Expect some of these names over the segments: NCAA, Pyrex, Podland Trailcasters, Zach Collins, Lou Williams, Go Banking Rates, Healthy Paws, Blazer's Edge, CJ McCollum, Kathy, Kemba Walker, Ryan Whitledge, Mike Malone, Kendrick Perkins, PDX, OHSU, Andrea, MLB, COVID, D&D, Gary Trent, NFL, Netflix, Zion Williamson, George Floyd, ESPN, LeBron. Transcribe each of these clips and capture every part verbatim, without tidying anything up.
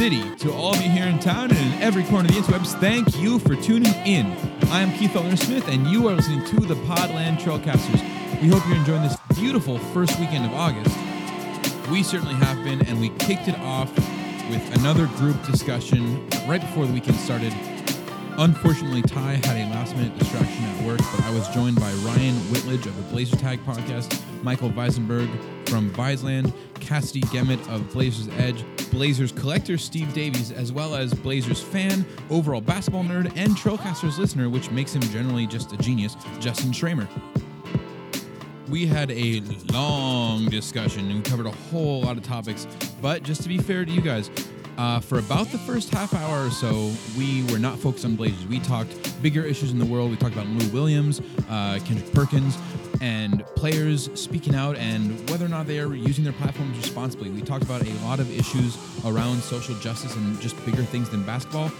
City to all of you here in town and in every corner of the interwebs, thank you for tuning in. I am Keith Elder Smith, and you are listening to the Podland Trailcasters. We hope you're enjoying this beautiful first weekend of August. We certainly have been, and we kicked it off with another group discussion right before the weekend started. Unfortunately, Ty had a last-minute distraction at work, but I was joined by Ryan Whitledge of the Blazer Tag Podcast, Michael Weisenberg from Viseland, Cassidy Gemmet of Blazer's Edge, Blazers collector Steve Davies, as well as Blazers fan, overall basketball nerd, and Trailcasters listener, which makes him generally just a genius, Justin Schramer. We had a long discussion and covered a whole lot of topics, but just to be fair to you guys, Uh, for about the first half hour or so, we were not focused on Blazers. We talked bigger issues in the world. We talked about Lou Williams, uh, Kendrick Perkins, and players speaking out and whether or not they are using their platforms responsibly. We talked about a lot of issues around social justice and just bigger things than basketball.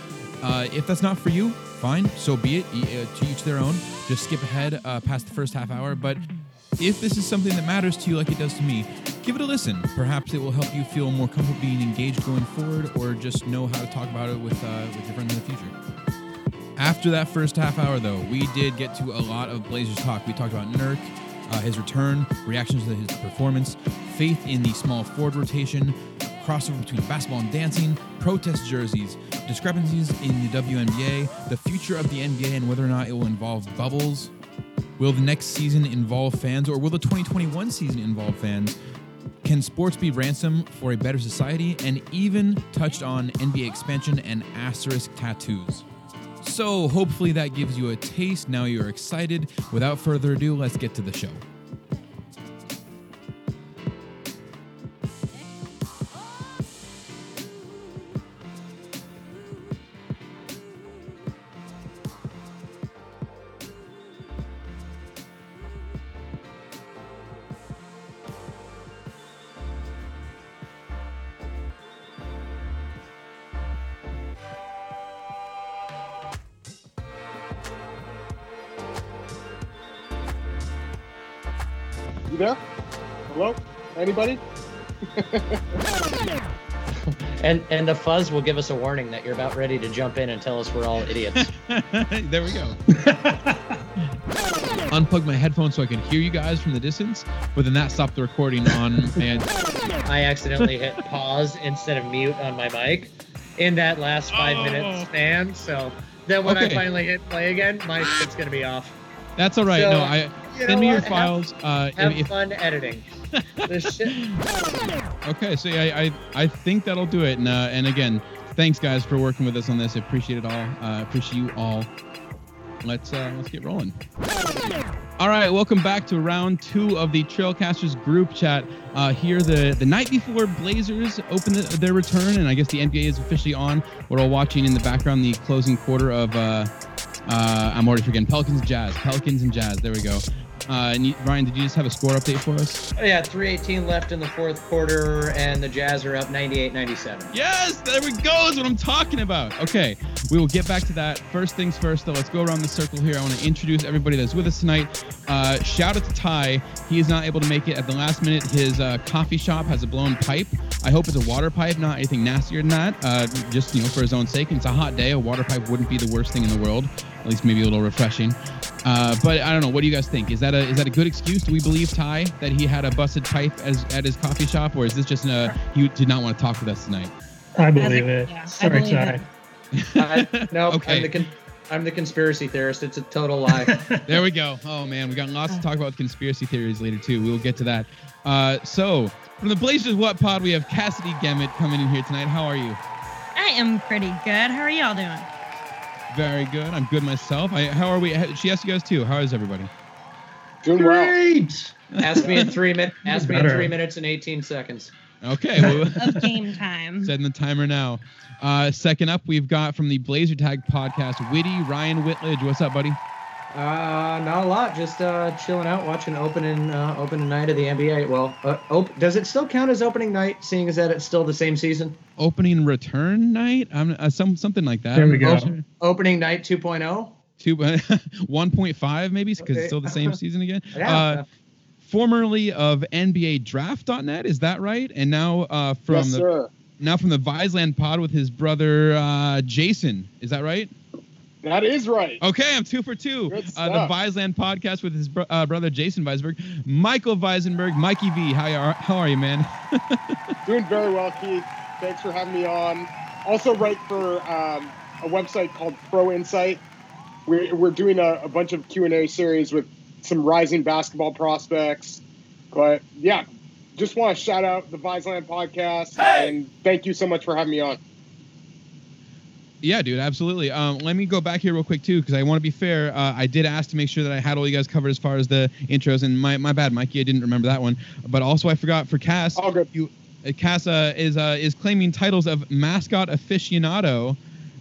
Uh, if that's not for you, fine. So be it. Uh, to each their own. Just skip ahead uh, past the first half hour. But if this is something that matters to you like it does to me, give it a listen. Perhaps it will help you feel more comfortable being engaged going forward, or just know how to talk about it with uh, with your friends in the future. After that first half hour, though, we did get to a lot of Blazers talk. We talked about Nurk, uh, his return, reactions to his performance, faith in the small forward rotation, crossover between basketball and dancing, protest jerseys, discrepancies in the W N B A, the future of the N B A and whether or not it will involve bubbles. Will the next season involve fans, or will the twenty twenty-one season involve fans? Can sports be ransom for a better society? And even touched on N B A expansion and asterisk tattoos. So hopefully that gives you a taste. Now you're excited. Without further ado, let's get to the show. Yeah. Hello? Anybody? and and the fuzz will give us a warning that you're about ready to jump in and tell us we're all idiots. There we go. Unplugged my headphones so I could hear you guys from the distance, but then that stopped the recording on my I accidentally hit pause instead of mute on my mic in that last five oh. minute span. So then when okay. I finally hit play again, my shit's gonna be off. That's all right. So, no, I You Send me what? your files. Have, uh, have if, fun if... editing. This shit. Okay, so yeah, I, I I think that'll do it. And uh, and again, thanks guys for working with us on this. I appreciate it all. Uh, appreciate you all. Let's uh, let's get rolling. All right, welcome back to round two of the Trailcasters group chat. Uh, here the, the night before Blazers open the, their return, and I guess the N B A is officially on. We're all watching in the background the closing quarter of. Uh, Uh, I'm already forgetting. Pelicans, Jazz. Pelicans and Jazz. There we go. Uh, and you, Ryan, did you just have a score update for us? Oh, yeah, three eighteen left in the fourth quarter, and the Jazz are up ninety-eight ninety-seven. Yes, there we go. That's what I'm talking about. Okay, we will get back to that. First things first, though, let's go around the circle here. I want to introduce everybody that's with us tonight. Uh, shout out to Ty. He is not able to make it at the last minute. His uh, coffee shop has a blown pipe. I hope it's a water pipe, not anything nastier than that. Uh, just, you know, for his own sake. And it's a hot day. A water pipe wouldn't be the worst thing in the world. At least maybe a little refreshing. Uh, but I don't know. What do you guys think? Is that a is that a good excuse? Do we believe Ty that he had a busted pipe as at his coffee shop, or is this just a he did not want to talk with us tonight? I believe I think, it. Yeah, Sorry, I believe Ty. It. I, no, okay. I'm the con- I'm the conspiracy theorist. It's a total lie. There we go. Oh man, we got lots to talk about with conspiracy theories later too. We'll get to that. Uh, so from the Blazers What Pod, we have Cassidy Gemmet coming in here tonight. How are you? I am pretty good. How are y'all doing? Very good. I'm good myself. I, how are we? She asked you guys too. How is everybody? Doing well. Great. Ask me in three minutes. Ask me in three minutes and eighteen seconds. Okay. Well, of game time. Setting the timer now. Uh, second up, we've got from the Blazer Tag Podcast, Witty Ryan Whitledge. What's up, buddy? Uh, not a lot. Just uh, chilling out, watching opening uh, opening night of the N B A. Well, uh, op- does it still count as opening night, seeing as that it's still the same season? Opening return night, I'm uh, some something like that. There we go. Op- opening night two point oh, two one point five maybe, because okay. It's still the same season again. Yeah. Uh, formerly of N B A Draft dot net, is that right? And now uh, from yes, the sir. now from the Viseland pod with his brother uh, Jason. Is that right? That is right. Okay, I'm two for two. Uh, the Viseland podcast with his bro- uh, brother Jason Weisberg, Michael Weisenberg, Mikey V. How are how are you, man? Doing very well, Keith. Thanks for having me on. Also, write for um, a website called Pro Insight. We're we're doing a, a bunch of Q and A series with some rising basketball prospects. But yeah, just want to shout out the Viseland podcast, hey! And thank you so much for having me on. Yeah, dude, absolutely. Um, let me go back here real quick, too, because I want to be fair. Uh, I did ask to make sure that I had all you guys covered as far as the intros, and my, my bad, Mikey, I didn't remember that one. But also I forgot for Cass, oh, good. You, uh, Cass uh, is uh, is claiming titles of mascot aficionado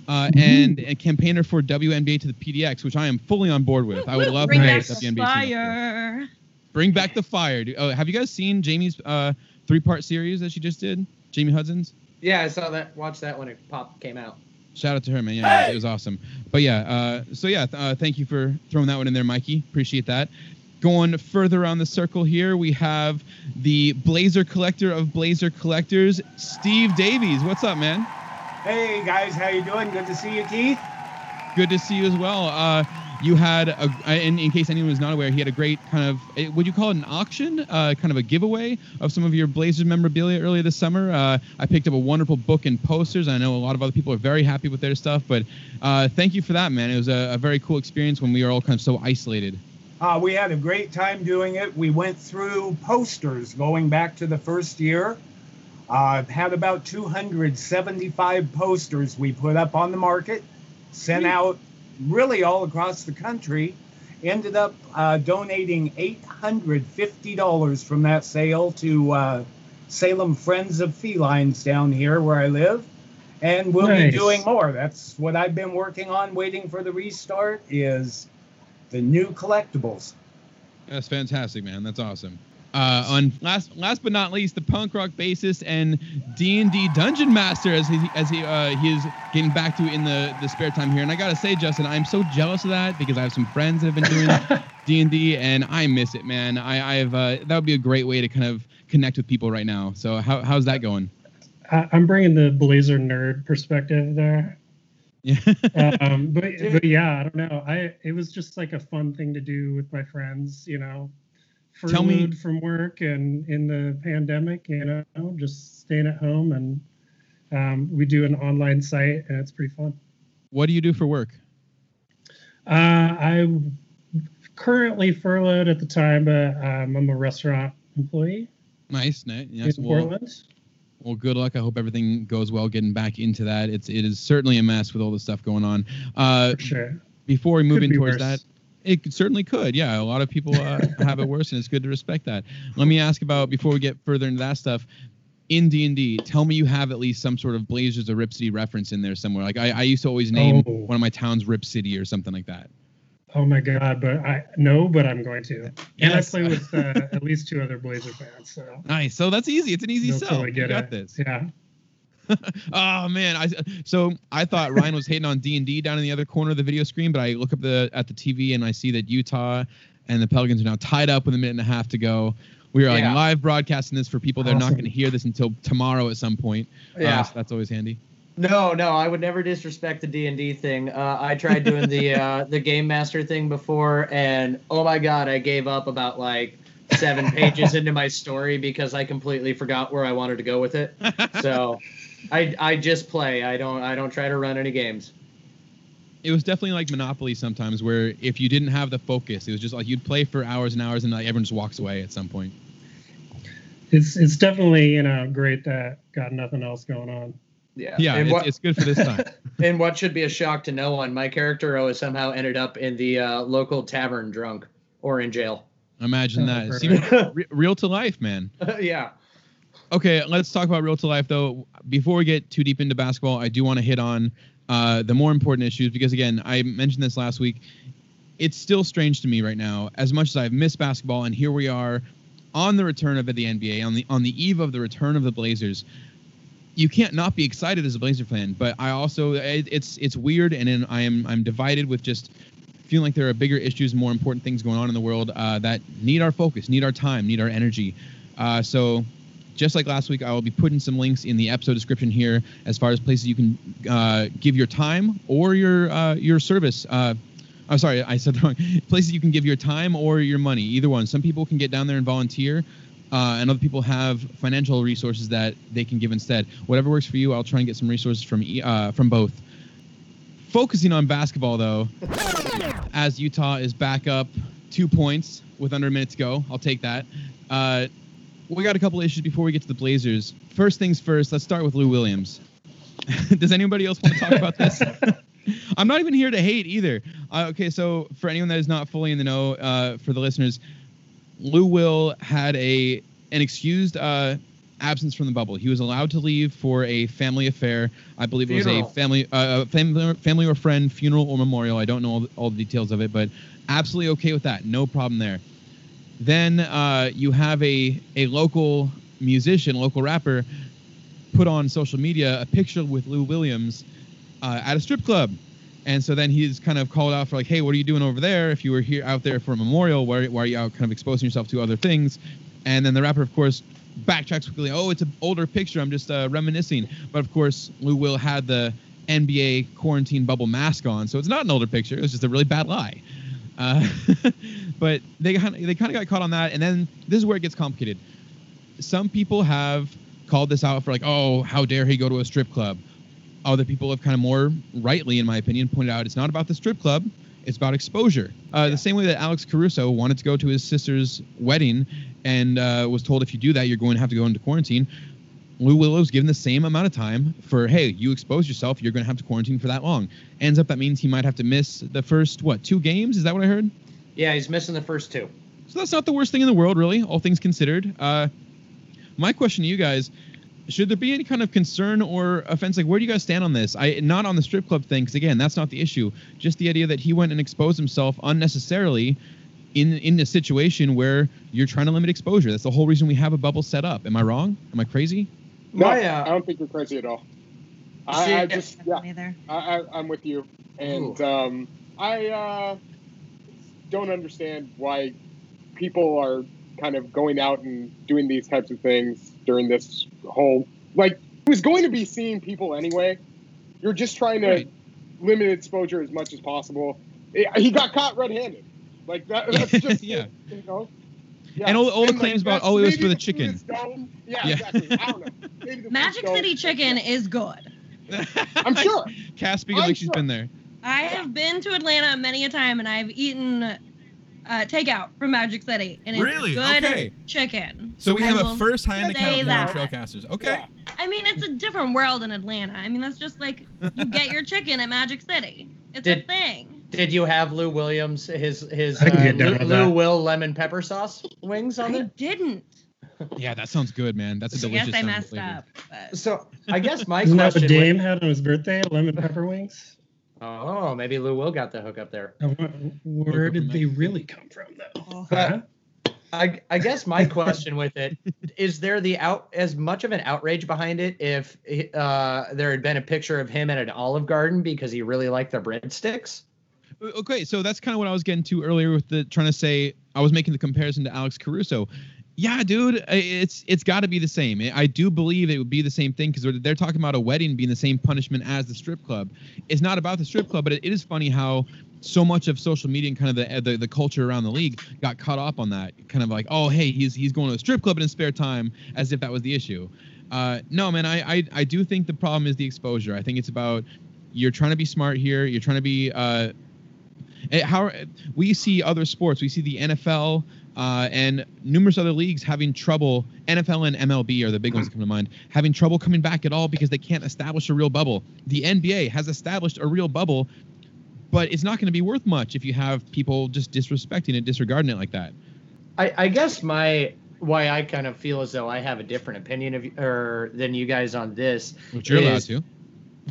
uh, mm-hmm. and a campaigner for W N B A to the P D X, which I am fully on board with. Woo, I would woo, love bring to back the W N B A fire. Team bring back the fire. Dude. Oh, have you guys seen Jamie's uh, three-part series that she just did? Jamie Hudson's? Yeah, I saw that. Watched that when it popped came out. Shout out to her, man. Yeah, hey! It was awesome. But yeah, uh, so yeah, th- uh, thank you for throwing that one in there, Mikey. Appreciate that. Going further around the circle here, we have the Blazer collector of Blazer collectors, Steve Davies. What's up, man? Hey guys, how you doing? Good to see you, Keith. Good to see you as well. Uh, you had, a, in, in case anyone was not aware, he had a great kind of, would you call it an auction, uh, kind of a giveaway of some of your Blazers memorabilia earlier this summer. Uh, I picked up a wonderful book and posters. I know a lot of other people are very happy with their stuff, but uh, thank you for that, man. It was a, a very cool experience when we were all kind of so isolated. Uh, we had a great time doing it. We went through posters going back to the first year. I've uh, had about two hundred seventy-five posters we put up on the market, sent mm-hmm. out really all across the country, ended up uh, donating eight hundred fifty dollars from that sale to uh, Salem Friends of Felines down here where I live, and we'll nice. Be doing more. That's what I've been working on, waiting for the restart, is the new collectibles. That's fantastic, man. That's awesome. Uh, on last, last but not least, the punk rock bassist and D and D dungeon master, as he as he uh, he is getting back to in the, the spare time here. And I gotta say, Justin, I'm so jealous of that because I have some friends that have been doing D and D, and I miss it, man. I I've uh, that would be a great way to kind of connect with people right now. So how how's that going? I, I'm bringing the Blazer nerd perspective there. Yeah, um, but but yeah, I don't know. I it was just like a fun thing to do with my friends, you know. Tell me from work and in the pandemic, you know, just staying at home, and um, we do an online site, and it's pretty fun. What do you do for work? Uh, I'm currently furloughed at the time, but um, I'm a restaurant employee. Nice, nice. Yes. In well, Portland. Well, good luck. I hope everything goes well getting back into that. It's it is certainly a mess with all the stuff going on. Uh, for sure. Before we move Could in towards worse. That. It certainly could. Yeah, a lot of people uh, have it worse, and it's good to respect that. Let me ask about, before we get further into that stuff, in D and D, tell me you have at least some sort of Blazers or Rip City reference in there somewhere. Like, I, I used to always name oh. one of my towns Rip City or something like that. Oh, my God. But I no, but I'm going to. Yes. And I play with uh, at least two other Blazer fans. So. Nice. So that's easy. It's an easy They'll sell. Totally get you got it. This. Yeah. Oh man, I so I thought Ryan was hating on D and D down in the other corner of the video screen, but I look up the at the T V and I see that Utah and the Pelicans are now tied up with a minute and a half to go. We are yeah. like live broadcasting this for people. They're awesome. Not going to hear this until tomorrow at some point. Yeah, uh, so that's always handy. No, no, I would never disrespect the D and D thing. Uh, I tried doing the uh, the Game Master thing before, and oh my God, I gave up about like. seven pages into my story because I completely forgot where I wanted to go with it. So I I just play. I don't I don't try to run any games. It was definitely like Monopoly sometimes where if you didn't have the focus, it was just like you'd play for hours and hours and like everyone just walks away at some point. It's it's definitely, you know, great that got nothing else going on. Yeah, yeah, it's, what, it's good for this time. And what should be a shock to no one, my character always somehow ended up in the uh, local tavern drunk or in jail. Imagine that. It seems real to life, man. Yeah. Okay, let's talk about real to life, though. Before we get too deep into basketball, I do want to hit on uh, the more important issues because, again, I mentioned this last week. It's still strange to me right now, as much as I've missed basketball, and here we are on the return of the N B A, on the on the eve of the return of the Blazers. You can't not be excited as a Blazer fan, but I also it, it's it's weird, and in, I am I'm divided with just feeling like there are bigger issues, more important things going on in the world uh, that need our focus, need our time, need our energy. Uh, so Just like last week, I will be putting some links in the episode description here as far as places you can uh, give your time or your uh, your service. Uh, I'm sorry, I said wrong. Places you can give your time or your money, either one. Some people can get down there and volunteer, uh, and other people have financial resources that they can give instead. Whatever works for you, I'll try and get some resources from uh, from both. Focusing on basketball, though, as Utah is back up two points with under a minute to go. I'll take that. Uh, we got a couple issues before we get to the Blazers. First things first, let's start with Lou Williams. Does anybody else want to talk about this? I'm not even here to hate either. Uh, okay, so for anyone that is not fully in the know, uh, for the listeners, Lou Will had a an excused uh, absence from the bubble. He was allowed to leave for a family affair. I believe funeral. It was a family, uh, family, family or friend funeral or memorial. I don't know all the, all the details of it, but absolutely okay with that. No problem there. Then uh, you have a a local musician, local rapper, put on social media a picture with Lou Williams uh, at a strip club, and so then he's kind of called out for like, hey, what are you doing over there? If you were here out there for a memorial, why, why are you out kind of exposing yourself to other things? And then the rapper, of course, backtracks quickly. Oh, it's an older picture. I'm just uh, reminiscing. But of course, Lou Will had the N B A quarantine bubble mask on, so it's not an older picture. It was just a really bad lie. Uh, but they they kind of got caught on that, and then this is where it gets complicated. Some people have called this out for like, oh, how dare he go to a strip club? Other people have kind of more rightly, in my opinion, pointed out it's not about the strip club, it's about exposure. Uh, yeah. The same way that Alex Caruso wanted to go to his sister's wedding and uh, was told if you do that, you're going to have to go into quarantine. Lou Willow's given the same amount of time for, hey, you expose yourself, you're going to have to quarantine for that long. Ends up that means he might have to miss the first, what, two games? Is that what I heard? Yeah, he's missing the first two. So that's not the worst thing in the world, really, all things considered. Uh, my question to you guys, should there be any kind of concern or offense? Like, where do you guys stand on this? I not on the strip club thing, because, again, that's not the issue. Just the idea that he went and exposed himself unnecessarily in in a situation where you're trying to limit exposure. That's the whole reason we have a bubble set up. Am I wrong? Am I crazy? No, My, uh, I don't think you're crazy at all. I, I just, yeah, I, I, I'm with you, and um, I uh, don't understand why people are kind of going out and doing these types of things during this whole. Like, it was going to be seeing people anyway. You're just trying to right. limit exposure as much as possible. It, he got caught red-handed. Like that, that's just yeah. it, you know. Yeah. And all the old claims like, about, oh, it was for the, the chicken. Yeah, yeah, exactly. I don't know. Maybe Magic City chicken is good. I'm sure. Cass speaking like sure. she's been there. I have been to Atlanta many a time, and I've eaten uh, takeout from Magic City. And it's really? good okay. chicken. So we I have a first-hand account from our Trailcasters. Okay. Yeah. I mean, it's a different world in Atlanta. I mean, that's just like you get your chicken at Magic City. It's Did- a thing. Did you have Lou Williams, his his uh, Lou, Lou Will lemon pepper sauce wings on there? I didn't. Yeah, that sounds good, man. That's a delicious flavor. Yes, I messed up. But... So I guess my Isn't question... Isn't that what Dame was... had on his birthday, lemon pepper wings? Oh, maybe Lou Will got the hook up there. Where did they really come from, though? Huh? I I guess my question with it, is there the out as much of an outrage behind it if uh, there had been a picture of him at an Olive Garden because he really liked the breadsticks? Okay, so that's kind of what I was getting to earlier with the trying to say I was making the comparison to Alex Caruso. Yeah, dude, it's it's got to be the same. I do believe it would be the same thing because they're talking about a wedding being the same punishment as the strip club. It's not about the strip club, but it, it is funny how so much of social media and kind of the, the the culture around the league got caught up on that. Kind of like, oh, hey, he's he's going to a strip club in his spare time as if that was the issue. Uh, no, man, I, I I do think the problem is the exposure. I think it's about you're trying to be smart here. You're trying to be uh, – How we see other sports, we see the N F L uh, and numerous other leagues having trouble. N F L and M L B are the big ones that come to mind, having trouble coming back at all because they can't establish a real bubble. The N B A has established a real bubble, but it's not going to be worth much if you have people just disrespecting it, disregarding it like that. I, I guess my why I kind of feel as though I have a different opinion of or than you guys on this. Which you're allowed to.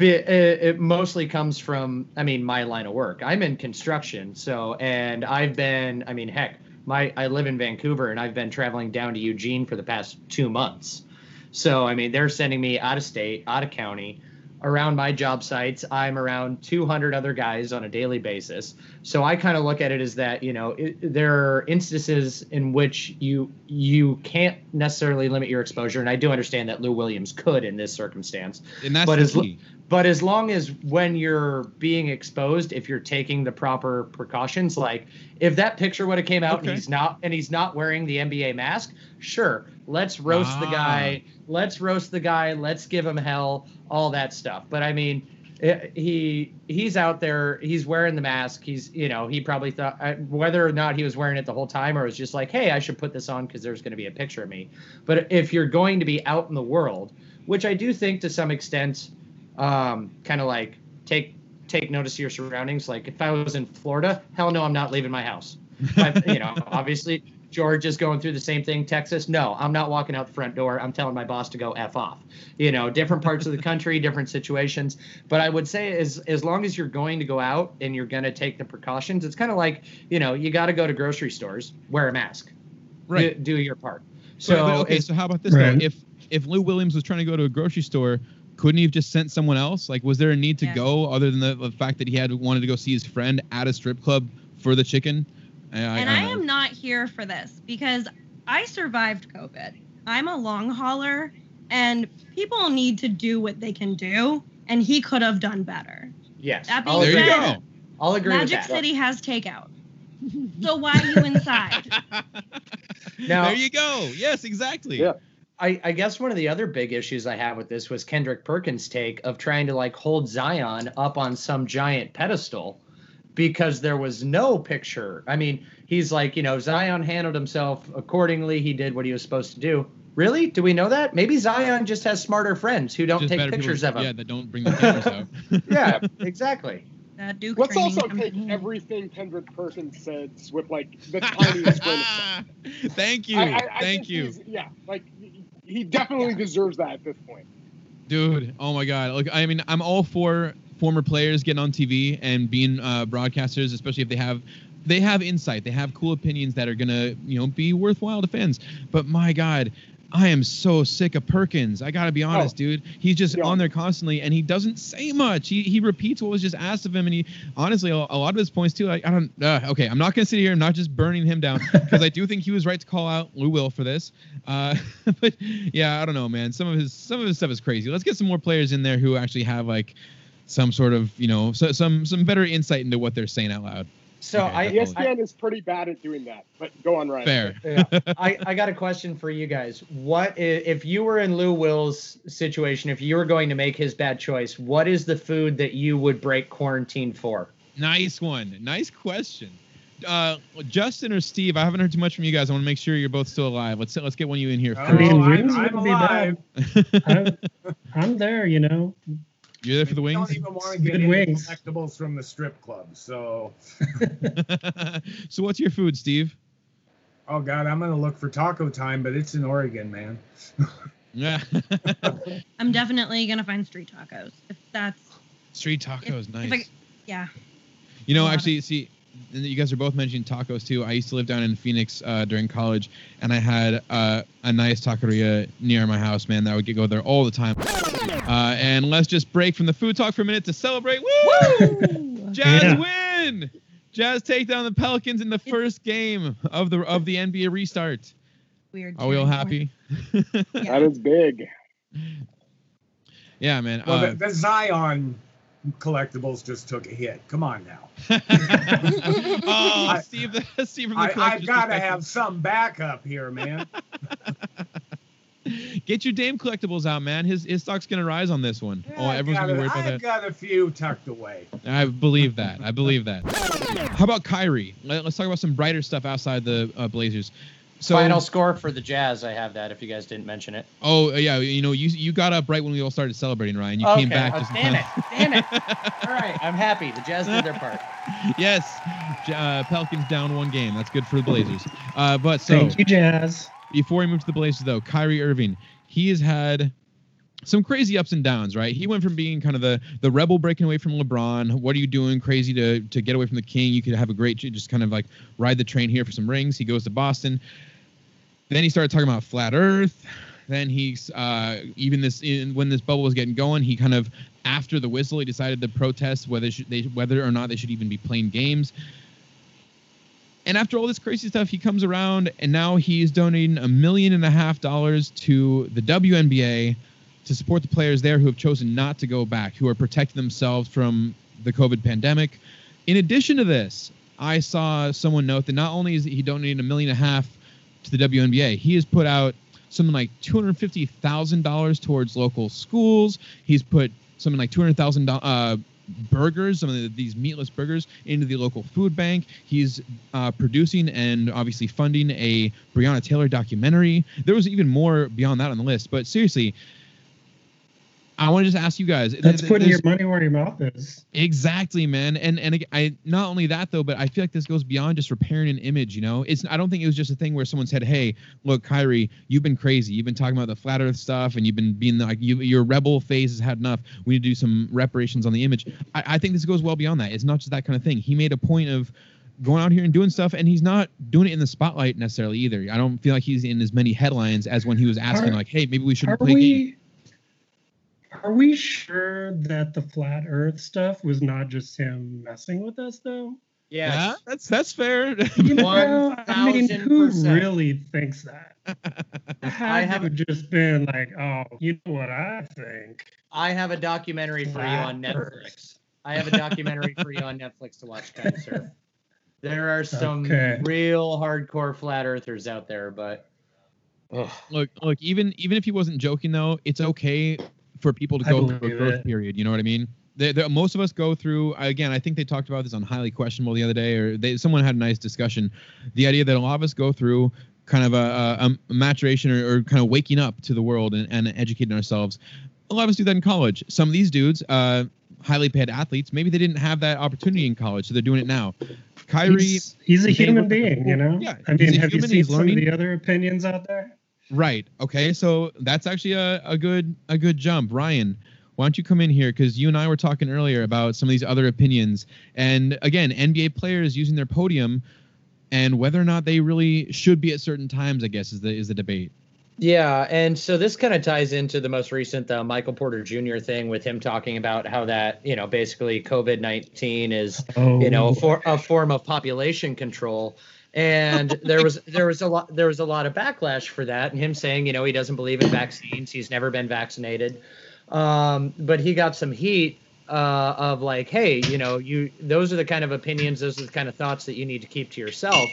It, it mostly comes from, I mean, my line of work. I'm in construction, so, and I've been, I mean, heck, my I live in Vancouver, and I've been traveling down to Eugene for the past two months. So, I mean, they're sending me out of state, out of county, around my job sites, I'm around two hundred other guys on a daily basis. So I kind of look at it as that, you know, it, there are instances in which you you can't necessarily limit your exposure. And I do understand that Lou Williams could in this circumstance. And that's but the as, key. But as long as when you're being exposed, if you're taking the proper precautions, like if that picture would have came out okay. and he's not and he's not wearing the N B A mask, sure, let's roast ah. the guy. Let's roast the guy. Let's give him hell, all that stuff. But I mean, it, he he's out there. He's wearing the mask. He's, you know, he probably thought whether or not he was wearing it the whole time or it was just like, hey, I should put this on because there's going to be a picture of me. But if you're going to be out in the world, which I do think to some extent. Um, kind of like take take notice of your surroundings. Like if I was in Florida, hell no, I'm not leaving my house. I, you know, obviously George is going through the same thing. Texas, no, I'm not walking out the front door. I'm telling my boss to go F off. You know, different parts of the country, different situations. But I would say as as long as you're going to go out and you're going to take the precautions, it's kind of like, you know, you got to go to grocery stores, wear a mask, right? Do, do your part. So right, okay, so how about this right. though? If if Lou Williams was trying to go to a grocery store. Couldn't he have just sent someone else? Like, was there a need to yeah. go other than the, the fact that he had wanted to go see his friend at a strip club for the chicken? I, and I, I am not here for this because I survived COVID. I'm a long hauler, and people need to do what they can do, and he could have done better. Yes. That being there said, you go. I'll agree Magic with that. Magic City has takeout. So why are you inside? Now, there you go. Yes, exactly. Yeah. I, I guess one of the other big issues I have with this was Kendrick Perkins' take of trying to like hold Zion up on some giant pedestal because there was no picture. I mean, he's like, you know, Zion handled himself accordingly. He did what he was supposed to do. Really? Do we know that? Maybe Zion just has smarter friends who don't just take pictures people, of him. Yeah, that don't bring the cameras out. Yeah, exactly. Uh, Duke Let's also take in. everything Kendrick Perkins said with like the tiniest grain of salt. Thank you. I, I, I Thank you. Yeah, like. He definitely deserves that at this point. Dude, oh my God. Look, I mean, I'm all for former players getting on T V and being uh, broadcasters, especially if they have they have insight. They have cool opinions that are going to, you know, be worthwhile to fans. But my God, I am so sick of Perkins. I got to be honest, oh, dude. He's just yeah. on there constantly, and he doesn't say much. He he repeats what was just asked of him, and he honestly, a, a lot of his points, too, I, I don't uh, – okay, I'm not going to sit here. I'm not just burning him down because I do think he was right to call out Lou Will for this. Uh, but, yeah, I don't know, man. Some of his some of his stuff is crazy. Let's get some more players in there who actually have, like, some sort of, you know, so, some some better insight into what they're saying out loud. So okay, I E S P N is pretty bad at doing that, but go on, Ryan. Fair. Yeah. I, I got a question for you guys. What if you were in Lou Will's situation, if you were going to make his bad choice, what is the food that you would break quarantine for? Nice one. Nice question. Uh, Justin or Steve, I haven't heard too much from you guys. I want to make sure you're both still alive. Let's let's get one of you in here. First. Oh, I mean, wings I'm, wouldn't I'm be bad. I'm, I'm there, you know. You're there for the wings? I don't even want to get any collectibles from the strip club, so. So what's your food, Steve? Oh, God, I'm going to look for Taco Time, but it's in Oregon, man. Yeah. I'm definitely going to find street tacos. If that's. Street tacos, if, nice. If I, yeah. You know, actually, see, you guys are both mentioning tacos, too. I used to live down in Phoenix uh, during college, and I had uh, a nice taqueria near my house, man. I would go there all the time. Uh, and let's just break from the food talk for a minute to celebrate. Woo! Jazz yeah. win! Jazz take down the Pelicans in the first game of the of the N B A restart. Weird. Are we all happy? Yeah. That is big. Yeah, man. Well, uh, the, the Zion collectibles just took a hit. Come on now. Oh, I, Steve, the, Steve from the collectibles. I've got to have some backup here, man. Get your Dame collectibles out, man. His his stock's gonna rise on this one. Yeah, oh, everyone's gonna be worried about that. I've got a few tucked away. I believe that. I believe that. How about Kyrie? Let, let's talk about some brighter stuff outside the uh, Blazers. So, final score for the Jazz. I have that. If you guys didn't mention it. Oh yeah, you know you you got up right when we all started celebrating, Ryan. You okay. came back. Oh, just damn it! Damn it! All right, I'm happy. The Jazz did their part. Yes, uh, Pelicans down one game. That's good for the Blazers. Uh, but so thank you, Jazz. Before we move to the Blazers, though, Kyrie Irving, he has had some crazy ups and downs, right? He went from being kind of the the rebel breaking away from LeBron. What are you doing? Crazy to to get away from the king. You could have a great, just kind of like ride the train here for some rings. He goes to Boston. Then he started talking about flat earth. Then he's uh, even this in, when this bubble was getting going, he kind of after the whistle, he decided to protest whether should they whether or not they should even be playing games. And after all this crazy stuff, he comes around and now he's donating a million and a half dollars to the W N B A to support the players there who have chosen not to go back, who are protecting themselves from the COVID pandemic. In addition to this, I saw someone note that not only is he donating a million and a half to the W N B A, he has put out something like two hundred fifty thousand dollars towards local schools. He's put something like two hundred thousand uh, burgers, some of the, these meatless burgers, into the local food bank. He's uh, producing and obviously funding a Breonna Taylor documentary. There was even more beyond that on the list, but seriously, I want to just ask you guys. That's th- putting your money where your mouth is. Exactly, man. And and I not only that though, but I feel like this goes beyond just repairing an image. You know, it's I don't think it was just a thing where someone said, "Hey, look, Kyrie, you've been crazy. You've been talking about the flat Earth stuff, and you've been being like you, your rebel phase has had enough. We need to do some reparations on the image." I, I think this goes well beyond that. It's not just that kind of thing. He made a point of going out here and doing stuff, and he's not doing it in the spotlight necessarily either. I don't feel like he's in as many headlines as when he was asking, are, like, "Hey, maybe we shouldn't play we- games." Are we sure that the flat Earth stuff was not just him messing with us, though? Yeah, yeah that's that's fair. You know, I mean, who really thinks that? I have just been like, oh, you know what I think. I have a documentary for flat you on Netflix. Earth. I have a documentary for you on Netflix to watch, Time Surf. There are some okay. real hardcore flat Earthers out there, but ugh. look, look, even even if he wasn't joking, though, it's okay for people to go through a growth it. period. You know what I mean? They're, they're, most of us go through, again, I think they talked about this on Highly Questionable the other day, or they, someone had a nice discussion. The idea that a lot of us go through kind of a, a, a maturation or, or kind of waking up to the world and, and educating ourselves. A lot of us do that in college. Some of these dudes, uh, highly paid athletes, maybe they didn't have that opportunity in college, so they're doing it now. Kyrie. He's, he's a human being, you know? Yeah, I mean, have you seen some of the other opinions out there? Right. Okay. So that's actually a, a good a good jump. Ryan, why don't you come in here? Because you and I were talking earlier about some of these other opinions. And again, N B A players using their podium and whether or not they really should be at certain times, I guess, is the is the debate. Yeah. And so this kind of ties into the most recent uh, Michael Porter Junior thing with him talking about how that, you know, basically COVID nineteen is, oh. you know, a, for, a form of population control. And there was there was a lot there was a lot of backlash for that, and him saying, you know, he doesn't believe in vaccines. He's never been vaccinated. Um, but he got some heat uh, of like, hey, you know, you those are the kind of opinions. Those are the kind of thoughts that you need to keep to yourself.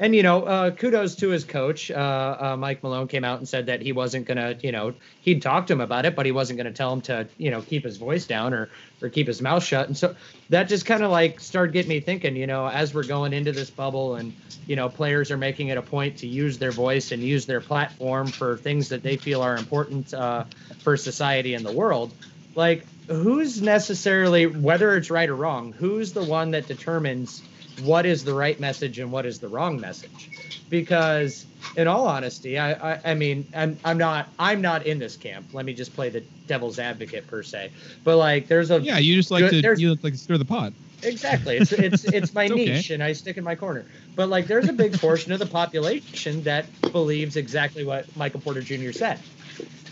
And, you know, uh, kudos to his coach. Uh, uh, Mike Malone came out and said that he wasn't going to, you know, he'd talk to him about it, but he wasn't going to tell him to, you know, keep his voice down or or keep his mouth shut. And so that just kind of like started getting me thinking, you know, as we're going into this bubble and, you know, players are making it a point to use their voice and use their platform for things that they feel are important uh, for society and the world. Like, who's necessarily, whether it's right or wrong, who's the one that determines what is the right message and what is the wrong message? Because in all honesty, I, I, I mean, I'm, I'm not, I'm not in this camp. Let me just play the devil's advocate per se, but like there's a, yeah, you just like to, you like to stir the pot. Exactly. It's, it's, it's my it's niche okay. and I stick in my corner, but like, there's a big portion of the population that believes exactly what Michael Porter Junior said.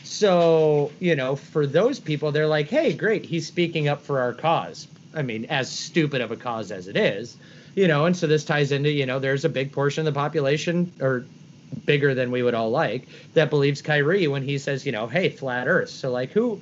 So, you know, for those people, they're like, hey, great. He's speaking up for our cause. I mean, as stupid of a cause as it is, you know, and so this ties into, you know, there's a big portion of the population, or bigger than we would all like, that believes Kyrie when he says, you know, hey, flat Earth. So like who,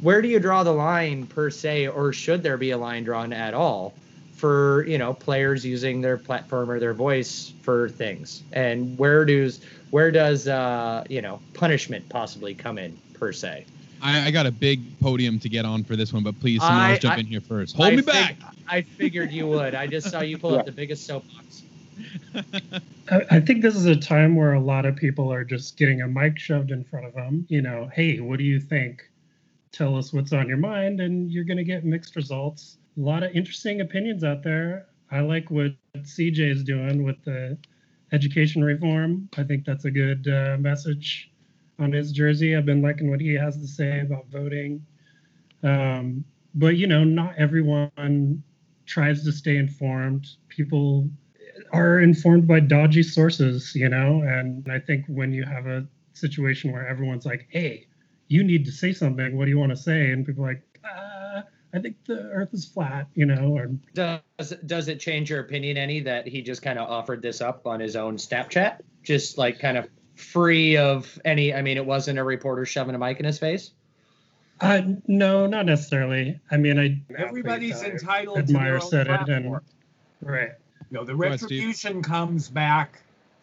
where do you draw the line per se, or should there be a line drawn at all for, you know, players using their platform or their voice for things? And where does, where does, uh, you know, punishment possibly come in per se? I, I got a big podium to get on for this one, but please, someone I, else jump I, in here first. Hold I me fig- back. I figured you would. I just saw you pull yeah. up the biggest soapbox. I, I think this is a time where a lot of people are just getting a mic shoved in front of them. You know, hey, what do you think? Tell us what's on your mind, and you're going to get mixed results. A lot of interesting opinions out there. I like what C J is doing with the education reform. I think that's a good uh, message on his jersey. I've been liking what he has to say about voting. Um, but, you know, not everyone tries to stay informed. People are informed by dodgy sources, you know, and I think when you have a situation where everyone's like, hey, you need to say something. What do you want to say? And people are like, ah, I think the earth is flat, you know. Or does does it change your opinion any that he just kind of offered this up on his own Snapchat? Just like kind of free of any, I mean, it wasn't a reporter shoving a mic in his face? Uh, no, not necessarily. I mean, I everybody's entitled Admire to their own said it and right. No, the retribution on, comes back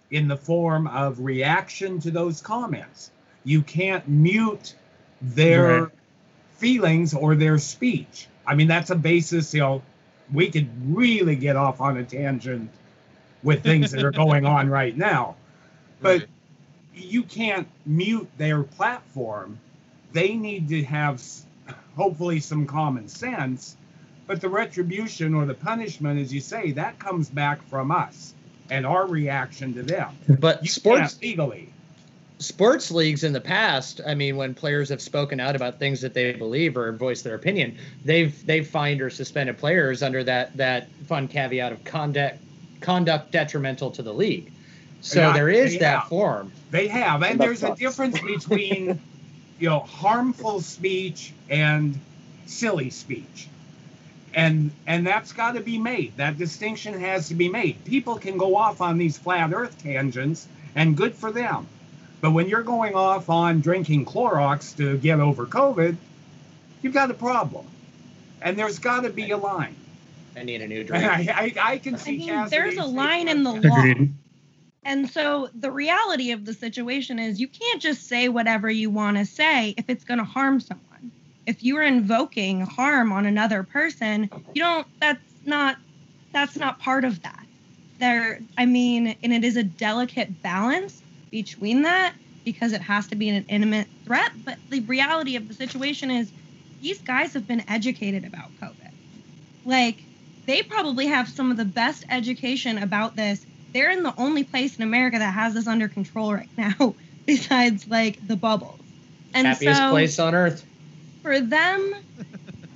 in the form of reaction to those comments. You can't mute their right. feelings or their speech. I mean, that's a basis, you know, we could really get off on a tangent with things that are going on right now. But right. you can't mute their platform. They need to have hopefully some common sense, but the retribution or the punishment, as you say, that comes back from us and our reaction to them. But you sports legally, sports leagues in the past, I mean, when players have spoken out about things that they believe or voiced their opinion, they've they've fined or suspended players under that that fun caveat of conduct conduct detrimental to the league. So yeah, there is that have. form. They have, and there's a difference between. You know, harmful speech and silly speech. And and that's got to be made. That distinction has to be made. People can go off on these flat earth tangents, and good for them. But when you're going off on drinking Clorox to get over COVID, you've got a problem. And there's got to be a line. I need a new drink. I, I, I can see I mean, Cassidy there's a line in the law. And so the reality of the situation is you can't just say whatever you want to say if it's going to harm someone. If you are invoking harm on another person, you don't, that's not, that's not part of that. There, I mean, and it is a delicate balance between that because it has to be an intimate threat. But the reality of the situation is these guys have been educated about COVID. Like, they probably have some of the best education about this. They're in the only place in America that has this under control right now, besides like the bubbles. And happiest so, place on earth. For them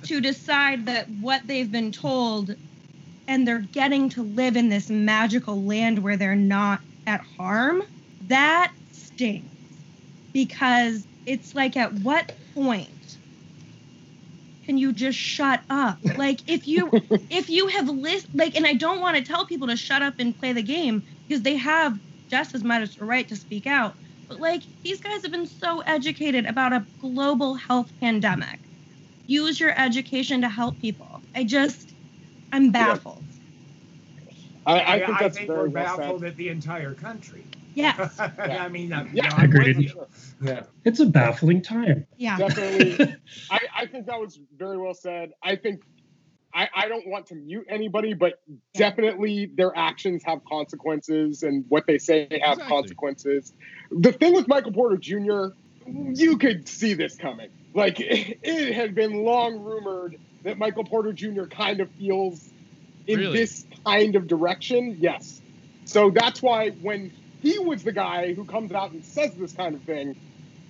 to decide that what they've been told, and they're getting to live in this magical land where they're not at harm, that stings. Because it's like, at what point can you just shut up? Like, if you if you have list like, and I don't want to tell people to shut up and play the game because they have just as much a right to speak out. But like, these guys have been so educated about a global health pandemic. Use your education to help people. I just, I'm baffled. Yeah. I, I think, that's I think very we're well baffled said. At the entire country. Yes. Yeah. I mean, I'm, yeah, no, I'm agreed. With you. Yeah. It's a baffling time. Yeah. Definitely. I, I think that was very well said. I think I, I don't want to mute anybody, but yeah. definitely their actions have consequences and what they say have exactly. consequences. The thing with Michael Porter Junior, you could see this coming. Like, it, it had been long rumored that Michael Porter Junior kind of feels in really? this kind of direction. Yes. So that's why when he was the guy who comes out and says this kind of thing,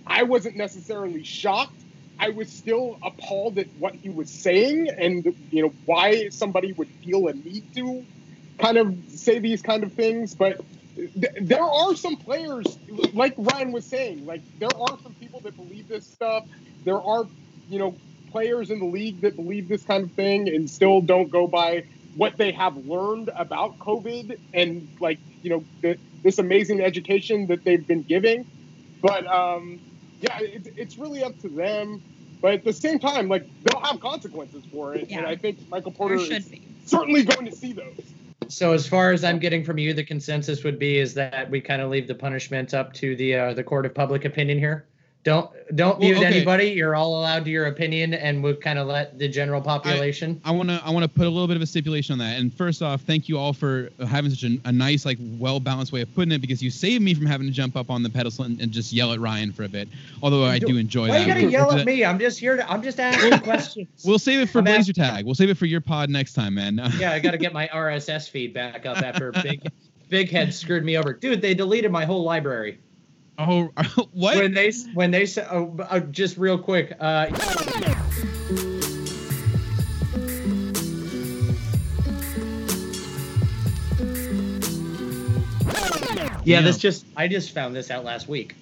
I wasn't necessarily shocked. I was still appalled at what he was saying and, you know, why somebody would feel a need to kind of say these kind of things. But th- there are some players, like Ryan was saying, like, there are some people that believe this stuff. There are, you know, players in the league that believe this kind of thing and still don't go by what they have learned about COVID and, like, you know, the, this amazing education that they've been giving. But, um, yeah, it, it's really up to them. But at the same time, like, they'll have consequences for it. Yeah. And I think Michael Porter is be. certainly going to see those. So as far as I'm getting from you, the consensus would be is that we kind of leave the punishment up to the uh, the court of public opinion here. Don't don't well, mute okay. anybody. You're all allowed to your opinion, and we'll kind of let the general population. I want to I want to put a little bit of a stipulation on that. And first off, thank you all for having such a, a nice, like, well-balanced way of putting it, because you saved me from having to jump up on the pedestal and, and just yell at Ryan for a bit. Although I do, do enjoy why that. Why are you gonna yell at me? I'm just here to I'm just asking questions. We'll save it for I'm Blazer asking. Tag. We'll save it for your pod next time, man. Yeah, I got to get my R S S feed back up after Big Big Head screwed me over, dude. They deleted my whole library. Oh, what? When they, when they said, oh, oh, just real quick. Uh, yeah, this just, I just found this out last week.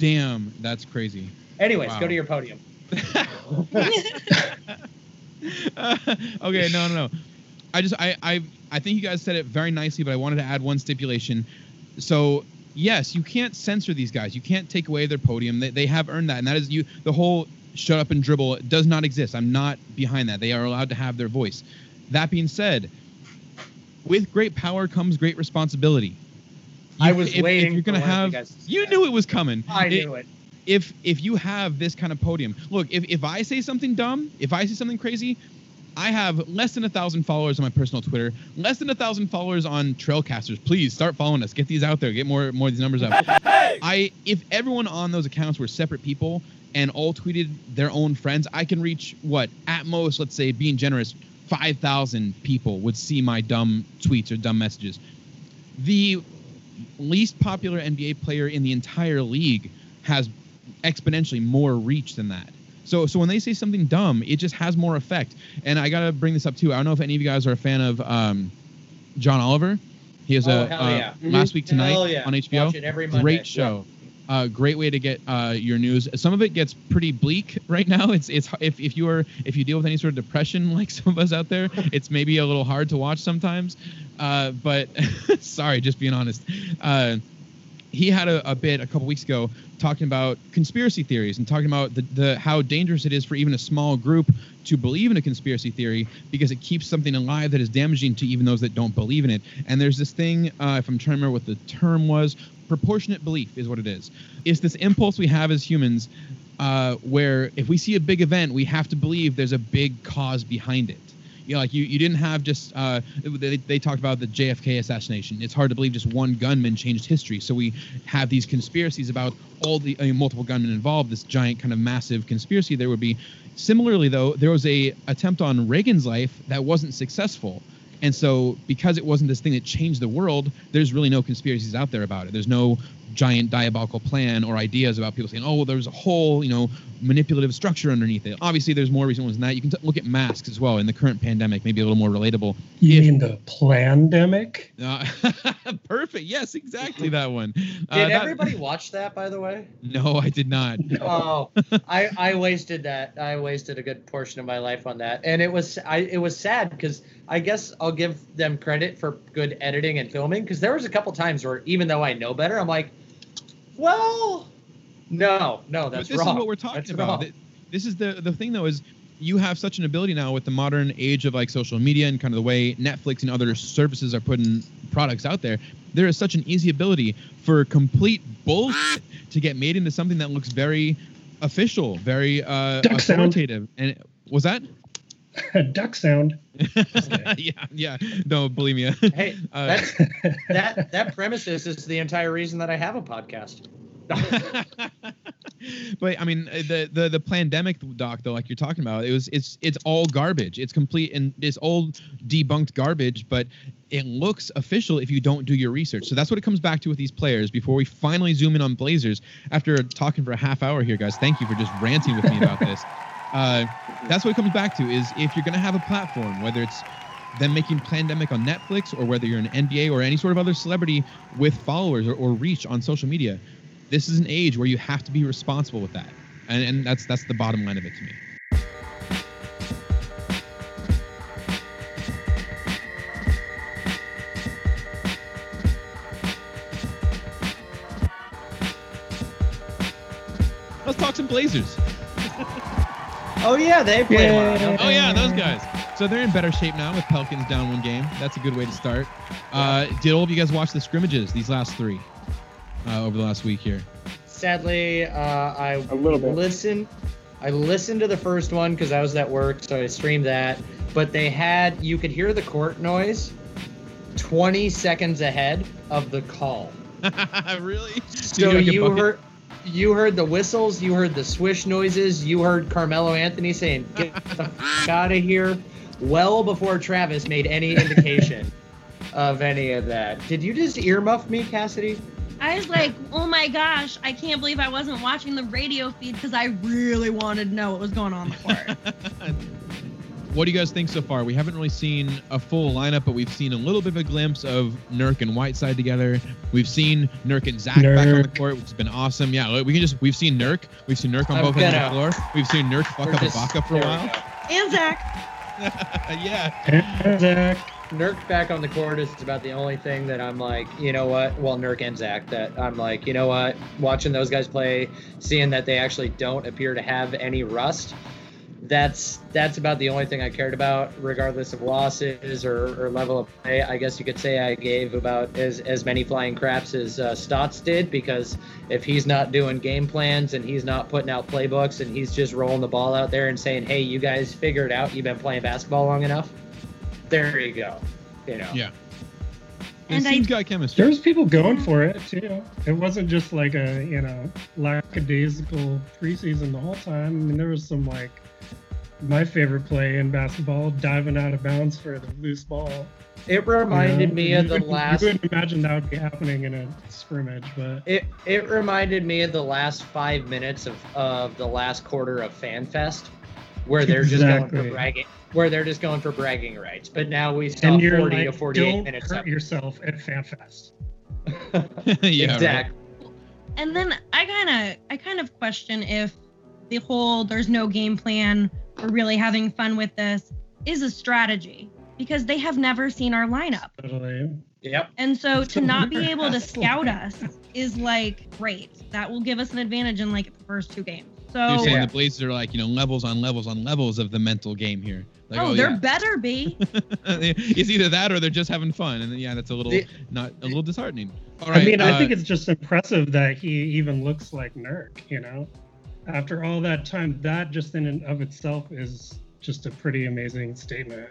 Damn, that's crazy. Anyways, wow. Go to your podium. uh, okay, no, no, no. I just, I, I, I think you guys said it very nicely, but I wanted to add one stipulation. So, yes, you can't censor these guys. You can't take away their podium. They, they have earned that, and that is you. The whole shut up and dribble does not exist. I'm not behind that. They are allowed to have their voice. That being said, with great power comes great responsibility. You, I was if, waiting. If you're gonna have, you, you knew it was coming. I it, knew it. If if you have this kind of podium, look. If if I say something dumb, if I say something crazy, I have less than a thousand followers on my personal Twitter, less than a thousand followers on Trailcasters. Please start following us. Get these out there. Get more more of these numbers up. I if everyone on those accounts were separate people and all tweeted their own friends, I can reach what at most, let's say, being generous, five thousand people would see my dumb tweets or dumb messages. The least popular N B A player in the entire league has exponentially more reach than that. So so when they say something dumb, it just has more effect. And I got to bring this up, too. I don't know if any of you guys are a fan of um, John Oliver. He has oh, a hell yeah. uh, mm-hmm. Last Week Tonight hell yeah. on H B O. Watch it every Monday. Great show. Yeah. Uh, great way to get uh, your news. Some of it gets pretty bleak right now. It's it's if, if you are if you deal with any sort of depression like some of us out there, it's maybe a little hard to watch sometimes. Uh, but sorry, just being honest. Uh, he had a, a bit a couple weeks ago talking about conspiracy theories and talking about the, the how dangerous it is for even a small group to believe in a conspiracy theory because it keeps something alive that is damaging to even those that don't believe in it. And there's this thing, uh, if I'm trying to remember what the term was, proportionate belief is what it is. It's this impulse we have as humans uh, where if we see a big event, we have to believe there's a big cause behind it. You know, like you, you didn't have just uh, they, they talked about the J F K assassination. It's hard to believe just one gunman changed history. So we have these conspiracies about all the I mean, multiple gunmen involved, this giant kind of massive conspiracy there would be. Similarly, though, there was a attempt on Reagan's life that wasn't successful. And so because it wasn't this thing that changed the world, there's really no conspiracies out there about it. There's no giant diabolical plan or ideas about people saying, oh, well, there's a whole, you know, manipulative structure underneath it. Obviously, there's more recent ones than that. You can t- look at masks as well in the current pandemic, maybe a little more relatable. You if, mean the Plandemic? Uh, perfect. Yes, exactly that one. Did uh, that, everybody watch that, by the way? No, I did not. No. Oh, I, I wasted that. I wasted a good portion of my life on that. And it was I it was sad because I guess I'll give them credit for good editing and filming because there was a couple times where even though I know better, I'm like, well, no, no, that's but this wrong. This is what we're talking that's about. Wrong. This is the the thing, though, is you have such an ability now with the modern age of like social media and kind of the way Netflix and other services are putting products out there. There is such an easy ability for complete bullshit to get made into something that looks very official, very uh, authoritative. And was that? Duck sound. yeah, yeah. No, believe me. hey, uh, that's, that that premises is the entire reason that I have a podcast. But I mean, the the the Plandemic doc though, like you're talking about, it was it's it's all garbage. It's complete and it's all debunked garbage. But it looks official if you don't do your research. So that's what it comes back to with these players. Before we finally zoom in on Blazers, after talking for a half hour here, guys, thank you for just ranting with me about this. Uh, that's what it comes back to is if you're going to have a platform, whether it's them making Plandemic on Netflix or whether you're an N B A or any sort of other celebrity with followers or, or reach on social media, this is an age where you have to be responsible with that. And, and that's that's the bottom line of it to me. Let's talk some Blazers. Oh, yeah, they play a lot. Okay. Oh, yeah, those guys. So they're in better shape now with Pelicans down one game. That's a good way to start. Uh, did all of you guys watch the scrimmages, these last three, uh, over the last week here? Sadly, uh, I a little bit. listened I listened to the first one because I was at work, so I streamed that. But they had, you could hear the court noise twenty seconds ahead of the call. Really? So you, you heard... You heard the whistles, you heard the swish noises, you heard Carmelo Anthony saying, get the f*** out of here, well before Travis made any indication of any of that. Did you just earmuff me, Cassidy? I was like, oh my gosh, I can't believe I wasn't watching the radio feed because I really wanted to know what was going on in the court. what do you guys think so far? We haven't really seen a full lineup, but we've seen a little bit of a glimpse of Nurk and Whiteside together. We've seen Nurk and Zach Nurk. back on the court, which has been awesome. Yeah, we can just we've seen Nurk, we've seen Nurk on I'm both ends of the floor. We've seen Nurk fuck We're up just, Ibaka for a while. And Zach. yeah. And Zach. Nurk back on the court is about the only thing that I'm like, you know what? Well, Nurk and Zach, that I'm like, you know what? Watching those guys play, seeing that they actually don't appear to have any rust. That's that's about the only thing I cared about, regardless of losses or, or level of play. I guess you could say I gave about as, as many flying craps as uh, Stotts did, because if he's not doing game plans and he's not putting out playbooks and he's just rolling the ball out there and saying, hey, you guys figure it out. You've been playing basketball long enough. There you go. You know. Yeah. And I, got chemistry. There was people going for it, too. It wasn't just like a, you know, lackadaisical preseason the whole time. I mean, there was some, like, my favorite play in basketball, diving out of bounds for the loose ball. It reminded you know? me of the you last... You wouldn't imagine that would be happening in a scrimmage, but... It it reminded me of the last five minutes of, of the last quarter of FanFest, where they're exactly. just going for bragging. Where they're just going for bragging rights, but now we saw forty like, to forty-eight don't minutes. Don't hurt up. yourself at FanFest. yeah, exactly. Right. And then I kind of, I kind of question if the whole "there's no game plan, we're really having fun with this" is a strategy, because they have never seen our lineup. Totally. Yep. And so to not be able to scout us is like great. That will give us an advantage in like the first two games. So you're saying yeah. the Blazers are like, you know, levels on levels on levels of the mental game here. Like, oh, oh, there yeah. better be. It's either that or they're just having fun. And then, yeah, that's a little not a little disheartening. All right, I mean, uh, I think it's just impressive that he even looks like Nurk, you know, after all that time. That just in and of itself is just a pretty amazing statement.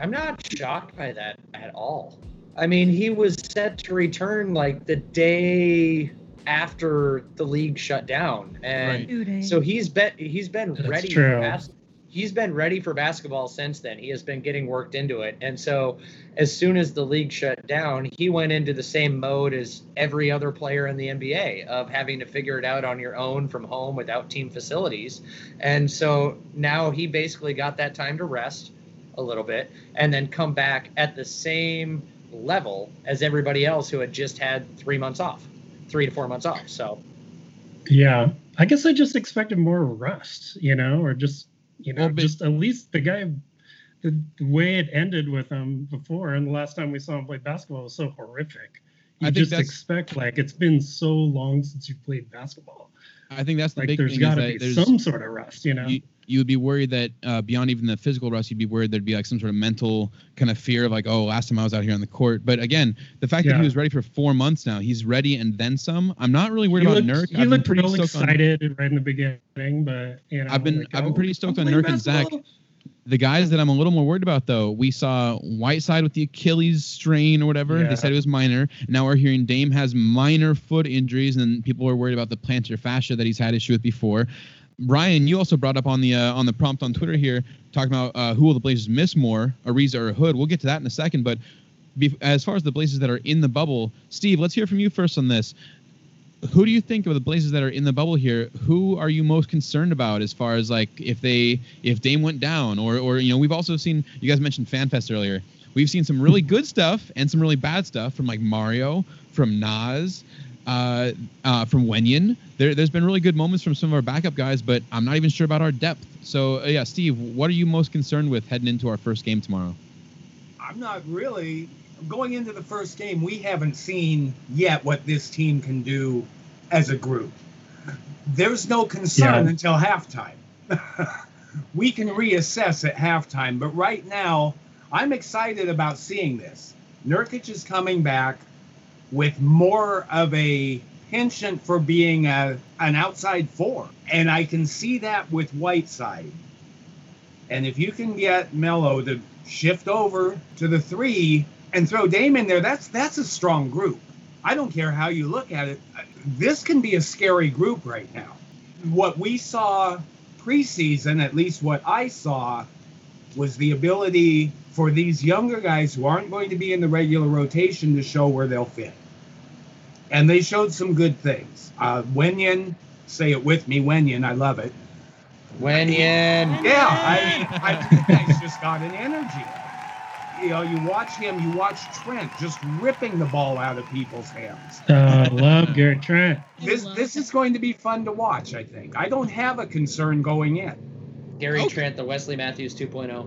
I'm not shocked by that at all. I mean, he was set to return like the day after the league shut down. And right. so he's been he's been that's ready true. for basketball. He's been ready for basketball since then. He has been getting worked into it. And so as soon as the league shut down, he went into the same mode as every other player in the N B A of having to figure it out on your own from home without team facilities. And so now he basically got that time to rest a little bit and then come back at the same level as everybody else who had just had three months off, three to four months off. So, yeah, I guess I just expected more rust, you know, or just You know, well, but, just at least the guy, the, the way it ended with him before, and the last time we saw him play basketball was so horrific. You I think just expect, like, it's been so long since you've played basketball. I think that's the like, big thing. There's got to be some sort of rust, you know? You, you would be worried that uh, beyond even the physical rust, you'd be worried there'd be, like, some sort of mental kind of fear of, like, oh, last time I was out here on the court. But, again, the fact yeah. that he was ready for four months now, he's ready and then some. I'm not really worried he about looked, Nurk. He I've looked pretty real excited on, right in the beginning, but, you know. I've been, like, I've been pretty stoked on Nurk basketball. and Zach. The guys that I'm a little more worried about, though, we saw Whiteside with the Achilles strain or whatever. Yeah. They said it was minor. Now we're hearing Dame has minor foot injuries, and people are worried about the plantar fascia that he's had issue with before. Ryan, you also brought up on the uh, on the prompt on Twitter here, talking about uh, who will the Blazers miss more, Ariza or Hood. We'll get to that in a second. But be- as far as the Blazers that are in the bubble, Steve, let's hear from you first on this. Who do you think of the Blazers that are in the bubble here? Who are you most concerned about as far as like if they if Dame went down or or you know we've also seen you guys mentioned FanFest earlier. We've seen some really good stuff and some really bad stuff from like Mario, from Nas. Uh, uh, from Wenyen. There, there's been really good moments from some of our backup guys, but I'm not even sure about our depth. So, uh, yeah, Steve, what are you most concerned with heading into our first game tomorrow? I'm not really. Going into the first game, we haven't seen yet what this team can do as a group. There's no concern yeah. until halftime. We can reassess at halftime, but right now, I'm excited about seeing this. Nurkic is coming back with more of a penchant for being a, an outside four. And I can see that with Whiteside. And if you can get Melo to shift over to the three and throw Dame in there, that's that's a strong group. I don't care how you look at it. This can be a scary group right now. What we saw preseason, at least what I saw, was the ability for these younger guys who aren't going to be in the regular rotation to show where they'll fit. And they showed some good things. Uh, Wenyen, say it with me, Wenyen, I love it. Wenyan. Yeah, I, I think he's just got an energy. You know, you watch him, you watch Trent just ripping the ball out of people's hands. Oh, I love Gary Trent. This this is going to be fun to watch, I think. I don't have a concern going in. Gary okay. Trent, the Wesley Matthews two point oh.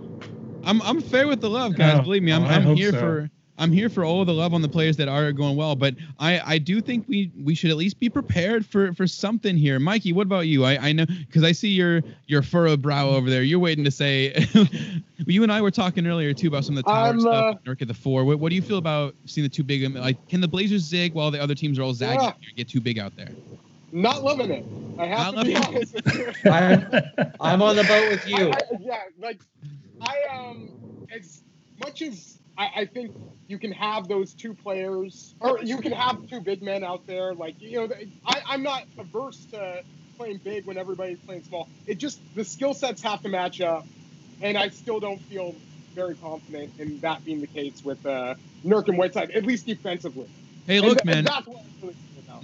I'm I'm fair with the love, guys. Oh, Believe me, I'm oh, I'm here so. for I'm here for all the love on the players that are going well, but I, I do think we, we should at least be prepared for, for something here. Mikey, what about you? I, I know because I see your your furrowed brow over there. You're waiting to say. You and I were talking earlier too about some of the tower I'm, stuff. Uh, Nurk at the four. What, what do you feel about seeing the two big? Like, can the Blazers zig while the other teams are all zagging yeah. and get too big out there? Not loving it. I have Not to be honest with you. I'm, I'm on the boat with you. I, I, yeah, like I um as much as. I think you can have those two players, or you can have two big men out there. Like, you know, I, I'm not averse to playing big when everybody's playing small. It just, the skill sets have to match up, and I still don't feel very confident in that being the case with uh, Nurk and Whiteside, at least defensively. Hey, look, and, man, and that's what I'm really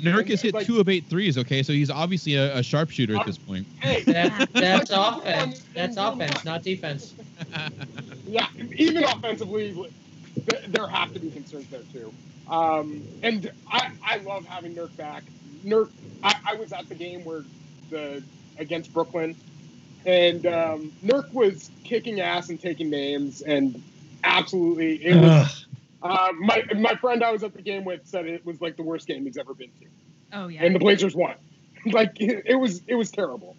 Nurk has hit like, two of eight threes, okay? So he's obviously a, a sharpshooter at this point. Hey, that, that's offense. That's offense, not defense. Yeah, even offensively, there have to be concerns there, too. Um, and I, I love having Nurk back. Nurk, I, I was at the game where the against Brooklyn, and um, Nurk was kicking ass and taking names, and absolutely, it was uh, my my friend I was at the game with said it was like the worst game he's ever been to. Oh, yeah. And the Blazers won. Like, it, it was it was terrible.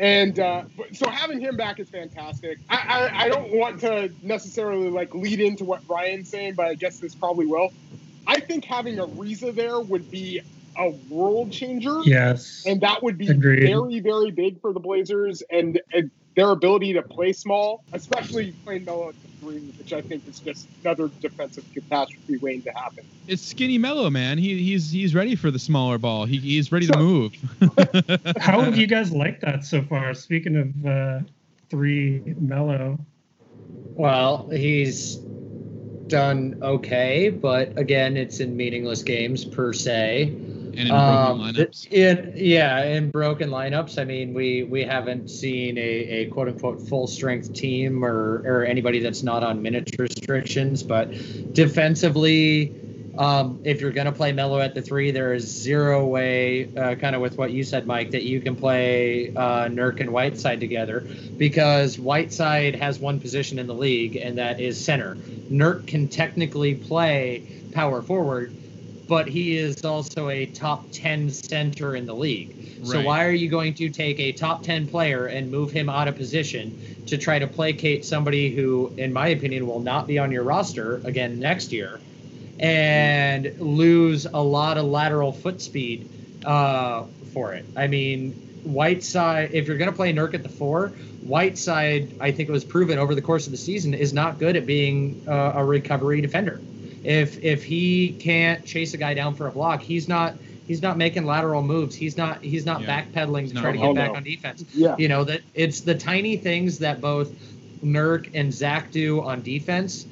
And uh, so having him back is fantastic. I, I, I don't want to necessarily like lead into what Ryan's saying, but I guess this probably will. I think having Ariza there would be a world changer. Yes. And that would be Agreed. very, very big for the Blazers and, and their ability to play small, especially playing Melo at the three, which I think is just another defensive catastrophe waiting to happen. It's skinny Melo, man. He he's he's ready for the smaller ball. He he's ready so, to move. How have you guys liked that so far? Speaking of uh, three Melo, well, he's done okay, but again, it's in meaningless games per se. And in broken um, lineups. In, yeah, in broken lineups. I mean, we, we haven't seen a, a quote-unquote full-strength team or, or anybody that's not on minutes restrictions. But defensively, um, if you're going to play Melo at the three, there is zero way, uh, kind of with what you said, Mike, that you can play uh, Nurk and Whiteside together because Whiteside has one position in the league, and that is center. Nurk can technically play power forward, but he is also a top ten center in the league. Right. So why are you going to take a top ten player and move him out of position to try to placate somebody who, in my opinion, will not be on your roster again next year and lose a lot of lateral foot speed uh, for it? I mean, Whiteside, if you're going to play Nurk at the four, Whiteside, I think it was proven over the course of the season, is not good at being uh, a recovery defender. If if he can't chase a guy down for a block, he's not he's not making lateral moves. He's not he's not yeah. backpedaling he's to not, try to get back no. on defense. Yeah. You know, that it's the tiny things that both Nurk and Zach do on defense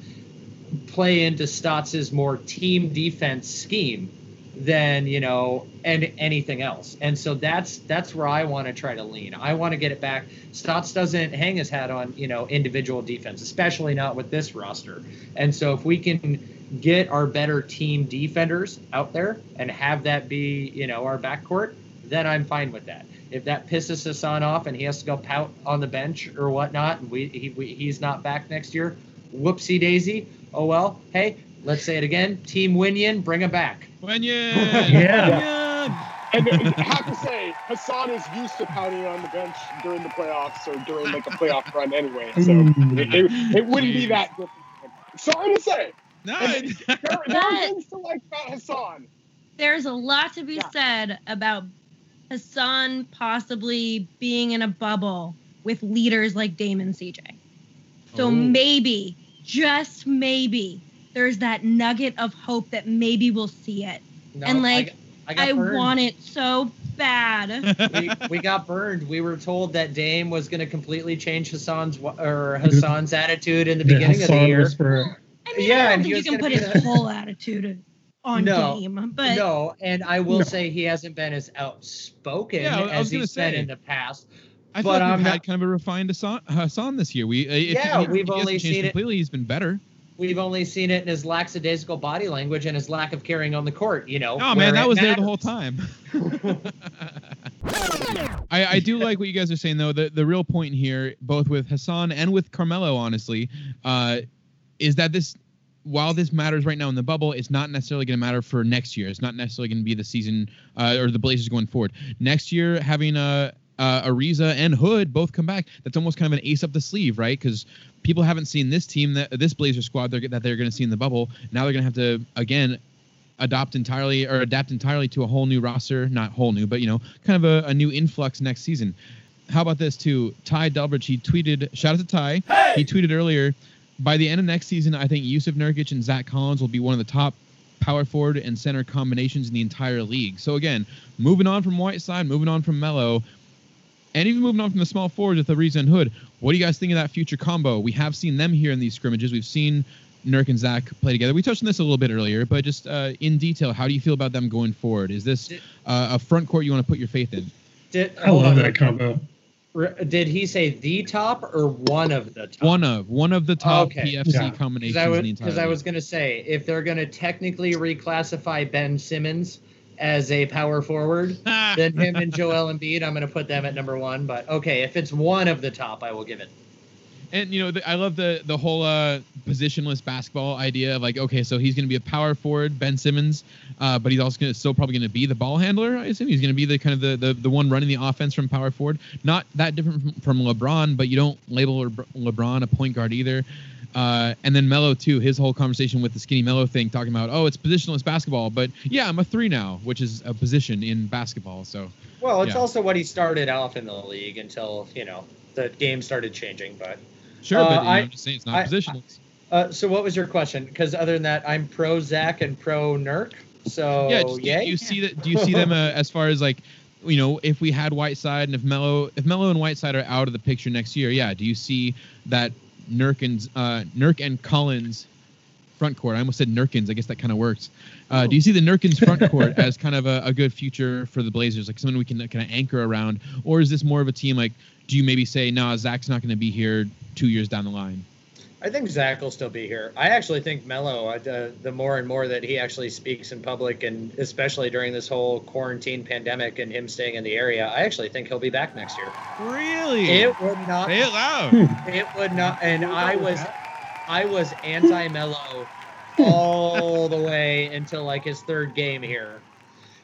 play into Stotts' more team defense scheme than, you know, and anything else. And so that's that's where I want to try to lean. I want to get it back. Stotts doesn't hang his hat on, you know, individual defense, especially not with this roster. And so if we can get our better team defenders out there and have that be, you know, our backcourt, then I'm fine with that. If that pisses Hassan off and he has to go pout on the bench or whatnot, and we, he, we he's not back next year, whoopsie daisy. Oh well. Hey, let's say it again. Team Winyan, bring him back. Winyan. yeah. Winyan. And I have to say, Hassan is used to pouting on the bench during the playoffs or during like a playoff run anyway, so it, it, it wouldn't be that different. Sorry to say. No, there, there are things to like about Hassan. There's a lot to be yeah. said about Hassan possibly being in a bubble with leaders like Dame and C J. So oh. maybe, just maybe, there's that nugget of hope that maybe we'll see it. No, and like, I, got, I, got I want it so bad. we, we got burned. We were told that Dame was going to completely change Hassan's or Hassan's attitude in the beginning yeah, of the year. Was for- I mean, yeah, I don't think you can put his whole attitude on no, game. But no, and I will no. say he hasn't been as outspoken yeah, as he's say. been in the past. I but thought we've um, had kind of a refined Hassan this year. We if yeah, he, we've he only seen it completely. He's been better. We've only seen it in his lackadaisical body language and his lack of carrying on the court. You know. Oh man, that was matters. there the whole time. I, I do like what you guys are saying though. The the real point here, both with Hassan and with Carmelo, honestly, uh, is that this. While this matters right now in the bubble, it's not necessarily going to matter for next year. It's not necessarily going to be the season uh, or the Blazers going forward. Next year, having uh, uh, Ariza and Hood both come back, that's almost kind of an ace up the sleeve, right? Because people haven't seen this team, that this Blazer squad that they're going to see in the bubble. Now they're going to have to, again, adopt entirely or adapt entirely to a whole new roster. Not whole new, but, you know, kind of a, a new influx next season. How about this, too? Ty Delbridge, he tweeted, shout out to Ty. Hey! He tweeted earlier, by the end of next season, I think Yusuf Nurkic and Zach Collins will be one of the top power forward and center combinations in the entire league. So, again, moving on from Whiteside, moving on from Melo, and even moving on from the small forwards with Ariza and Hood, what do you guys think of that future combo? We have seen them here in these scrimmages. We've seen Nurk and Zach play together. We touched on this a little bit earlier, but just uh, in detail, how do you feel about them going forward? Is this uh, a front court you want to put your faith in? Did, I love that combo. Did he say the top or one of the top? One of. One of the top okay. P F C yeah. combinations would, in the entire Because I was going to say, if they're going to technically reclassify Ben Simmons as a power forward, then him and Joel Embiid, I'm going to put them at number one. But, okay, if it's one of the top, I will give it. And, you know, the, I love the the whole uh, positionless basketball idea of, like, okay, so he's going to be a power forward, Ben Simmons, uh, but he's also gonna, still probably going to be the ball handler, I assume. He's going to be the kind of the, the, the one running the offense from power forward. Not that different from, from LeBron, but you don't label LeBron a point guard either. Uh, and then Melo, too, his whole conversation with the skinny Melo thing, talking about, oh, it's positionless basketball, but, yeah, I'm a three now, which is a position in basketball. So, well, it's yeah. also what he started off in the league until, you know, the game started changing, but... Sure, but uh, you know, I, I'm just saying it's not I, positional. Uh, so what was your question? Because other than that, I'm pro Zach and pro Nurk. So yeah, just, yay. Do you see that? Do you see them uh, as far as like, you know, if we had Whiteside and if Melo, if Melo and Whiteside are out of the picture next year, yeah. Do you see that Nurk and uh, Nurk and Collins front court? I almost said Nurkins. I guess that kind of works. Uh, oh. Do you see the Nurkins front court as kind of a, a good future for the Blazers, like something we can kind of anchor around, or is this more of a team like? Do you maybe say, no, nah, Zach's not going to be here two years down the line? I think Zach will still be here. I actually think Melo, uh, the more and more that he actually speaks in public, and especially during this whole quarantine pandemic and him staying in the area, I actually think he'll be back next year. Really? It would not. Say it loud. It would not. And I was, I was anti-Melo all the way until like his third game here.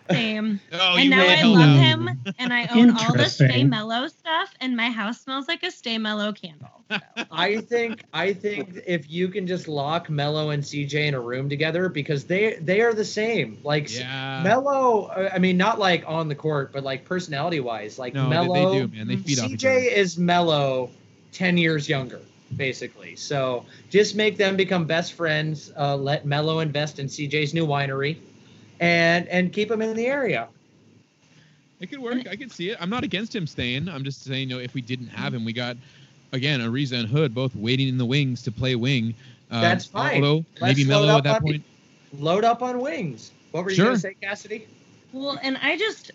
Same. Oh, and now really I love him, and I own all the Stay Mellow stuff, and my house smells like a Stay Mellow candle. So. I think I think if you can just lock Mellow and C J in a room together, because they they are the same. Like yeah. Mellow, I mean, not like on the court, but like personality wise, like no, Mellow. They, they do, man. They feed off each other. C J is Mellow, ten years younger, basically. So just make them become best friends. Uh, let Mellow invest in C J's new winery. And and keep him in the area. It could work. I could see it. I'm not against him staying. I'm just saying, you know, if we didn't have him, we got, again, Ariza and Hood both waiting in the wings to play wing. Uh, That's fine. Although, maybe Melo at that on, point. Load up on wings. What were you sure. going to say, Cassidy? Well, and I just,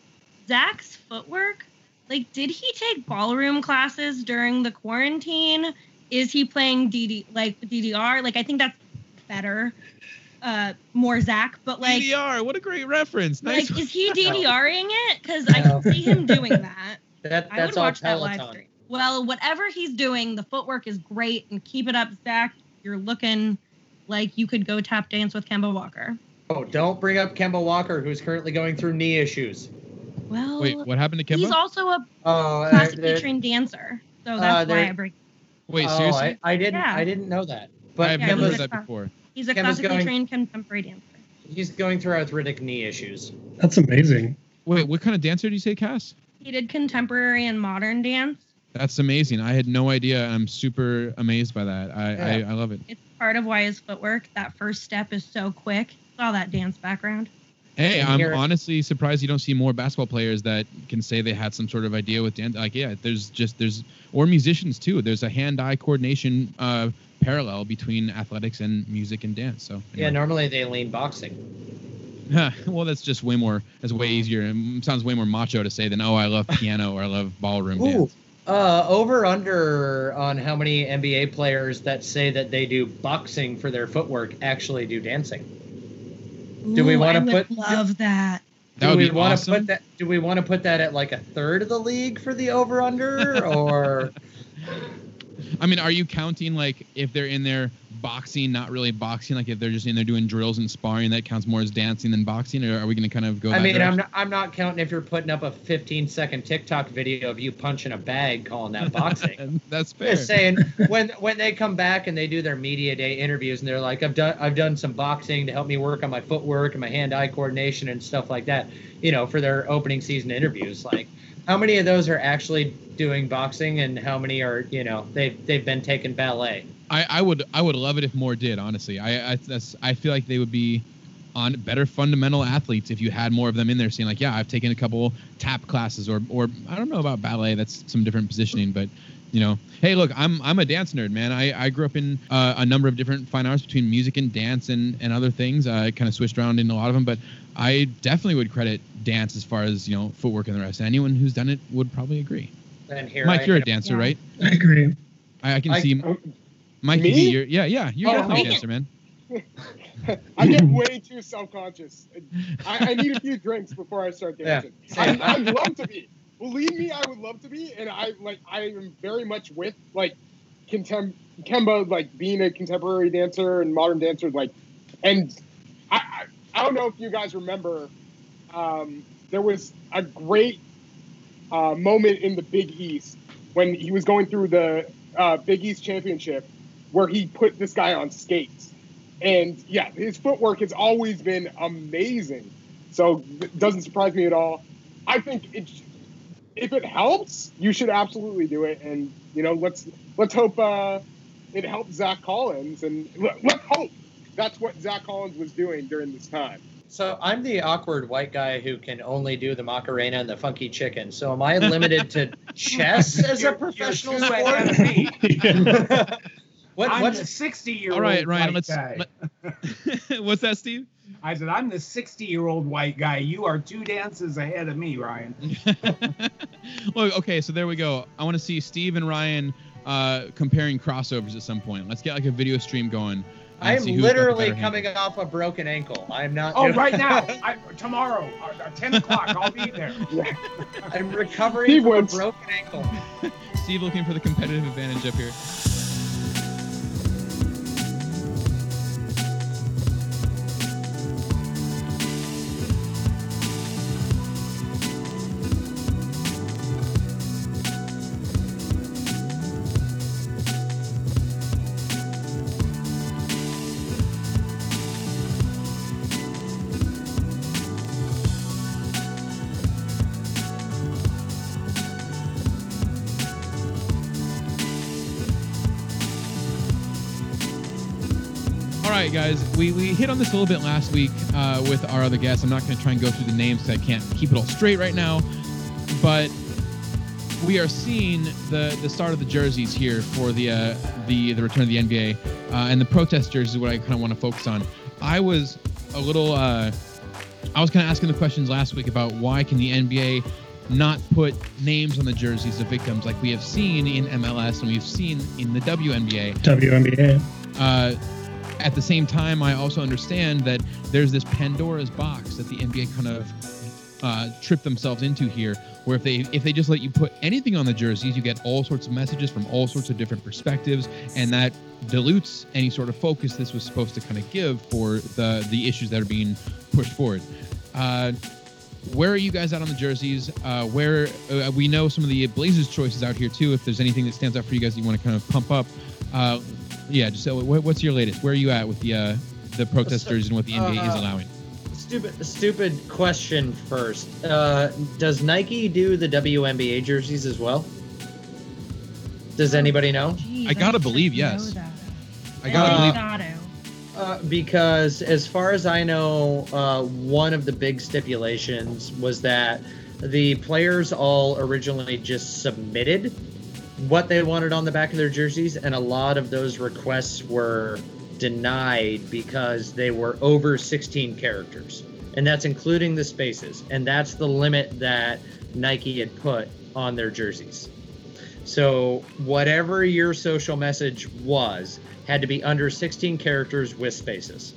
Zach's footwork, like, did he take ballroom classes during the quarantine? Is he playing D D like D D R? Like, I think that's better. Uh, more Zach, but like D D R. What a great reference! Nice. Like, is he D D R-ing it? Because no. I can see him doing that. that that's I would watch that live stream. Well, whatever he's doing, the footwork is great, and keep it up, Zach. You're looking like you could go tap dance with Kemba Walker. Oh, don't bring up Kemba Walker, who's currently going through knee issues. Well, wait, what happened to Kemba? He's also a oh, classically uh, trained dancer, so that's uh, why I bring. Wait, seriously? Oh, I, I didn't. Yeah. I didn't know that. But I've yeah, never heard that before. He's a Kemba's classically going, trained contemporary dancer. He's going through arthritic knee issues. That's amazing. Wait, what kind of dancer do you say, Cass? He did contemporary and modern dance. That's amazing. I had no idea. I'm super amazed by that. I, yeah. I, I love it. It's part of why his footwork, that first step is so quick. It's all that dance background. Hey, I'm here. Honestly surprised you don't see more basketball players that can say they had some sort of idea with dance. Like, yeah, there's just, there's, or musicians too. There's a hand-eye coordination uh, parallel between athletics and music and dance. So anyway. Yeah, normally they lean boxing. Well, that's just way more, that's way easier. It sounds way more macho to say than, oh, I love piano or I love ballroom Ooh, dance. Uh, over under on how many N B A players that say that they do boxing for their footwork actually do dancing. Do Ooh, we want to put love that? Do that would we want to awesome. put that? Do we want to put that at like a third of the league for the over under or? I mean, are you counting like if they're in there boxing, not really boxing, like if they're just in there doing drills and sparring, that counts more as dancing than boxing, or are we going to kind of go? I mean, direction? I'm not, I'm not counting if you're putting up a fifteen second TikTok video of you punching a bag, calling that boxing. That's fair. Just saying when when they come back and they do their media day interviews and they're like, I've done I've done some boxing to help me work on my footwork and my hand-eye coordination and stuff like that. You know, for their opening season interviews, like. How many of those are actually doing boxing and how many are, you know, they've, they've been taking ballet? I, I would I would love it if more did, honestly. I I, that's, I feel like they would be on better fundamental athletes if you had more of them in there saying like, yeah, I've taken a couple tap classes or, or I don't know about ballet. That's some different positioning, but, you know, hey, look, I'm I'm a dance nerd, man. I, I grew up in uh, a number of different fine arts between music and dance and, and other things. I kind of switched around in a lot of them, but I definitely would credit dance as far as, you know, footwork and the rest. Anyone who's done it would probably agree. And here Mike, I you're am. a dancer, yeah. right? I agree. I, I can I, see. I, Mike, me? You're, yeah, yeah. You're oh, definitely a dancer, man. I get way too self-conscious. I, I need a few drinks before I start dancing. Yeah. I, I'd love to be. Believe me, I would love to be. And I like. I am very much with, like, contem- Kemba, like, being a contemporary dancer and modern dancer. Like, and I, I, I don't know if you guys remember... Um, there was a great uh, moment in the Big East when he was going through the uh, Big East Championship where he put this guy on skates. And, yeah, his footwork has always been amazing. So it doesn't surprise me at all. I think it, if it helps, you should absolutely do it. And, you know, let's let's hope uh, it helps Zach Collins. And let's hope that's what Zach Collins was doing during this time. So I'm the awkward white guy who can only do the Macarena and the funky chicken. So am I limited to chess as a professional sport? what, I'm what's the sixty-year-old All right, Ryan, white let's, guy. Let, what's that, Steve? I said, I'm the sixty-year-old white guy. You are two dances ahead of me, Ryan. Well, okay, so there we go. I want to see Steve and Ryan uh, comparing crossovers at some point. Let's get like a video stream going. I am literally coming hand. off a broken ankle. I'm not. Oh, right now. I, tomorrow, uh, ten o'clock, I'll be there. I'm recovering Steve from wins. a broken ankle. Steve looking for the competitive advantage up here. Guys, we, we hit on this a little bit last week uh, with our other guests. I'm not going to try and go through the names because I can't keep it all straight right now. But we are seeing the, the start of the jerseys here for the uh, the the return of the N B A. Uh, and the protest jerseys is what I kind of want to focus on. I was a little... Uh, I was kind of asking the questions last week about why can the N B A not put names on the jerseys of victims like we have seen in M L S and we've seen in the W N B A. W N B A. Uh... At the same time, I also understand that there's this Pandora's box that the N B A kind of uh, tripped themselves into here, where if they if they just let you put anything on the jerseys, you get all sorts of messages from all sorts of different perspectives, and that dilutes any sort of focus this was supposed to kind of give for the, the issues that are being pushed forward. Uh, where are you guys at on the jerseys? Uh, where uh, we know some of the Blazers choices out here, too, if there's anything that stands out for you guys that you want to kind of pump up. Uh, Yeah, just so what's your latest? Where are you at with the uh, the protesters and what the N B A uh, is allowing? Stupid, stupid question first. Uh, does Nike do the W N B A jerseys as well? Does anybody know? Jeez, I gotta I believe yes. I gotta oh. believe. Gotta. Uh, because as far as I know, uh, one of the big stipulations was that the players all originally just submitted what they wanted on the back of their jerseys, and a lot of those requests were denied because they were over sixteen characters, and that's including the spaces, and that's the limit that Nike had put on their jerseys. So whatever your social message was, had to be under sixteen characters with spaces.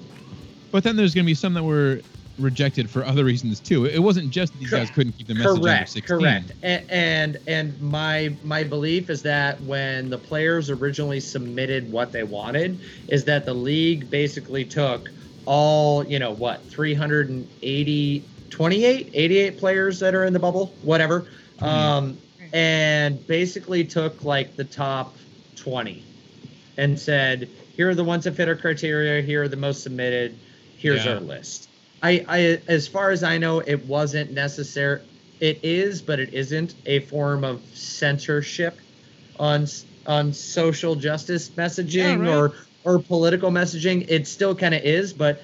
But then there's going to be some that were rejected for other reasons too. It wasn't just these guys couldn't keep the message correct, under sixteen. Correct. And, and and my my belief is that when the players originally submitted what they wanted, is that the league basically took all, you know, what, three hundred eighty, twenty-eight, eighty-eight players that are in the bubble, whatever, um, and basically took like the top twenty and said, here are the ones that fit our criteria. Here are the most submitted. Here's yeah. our list. I, I, as far as I know, it wasn't necessary. It is, but it isn't a form of censorship on on social justice messaging yeah, right. or or political messaging. It still kind of is, but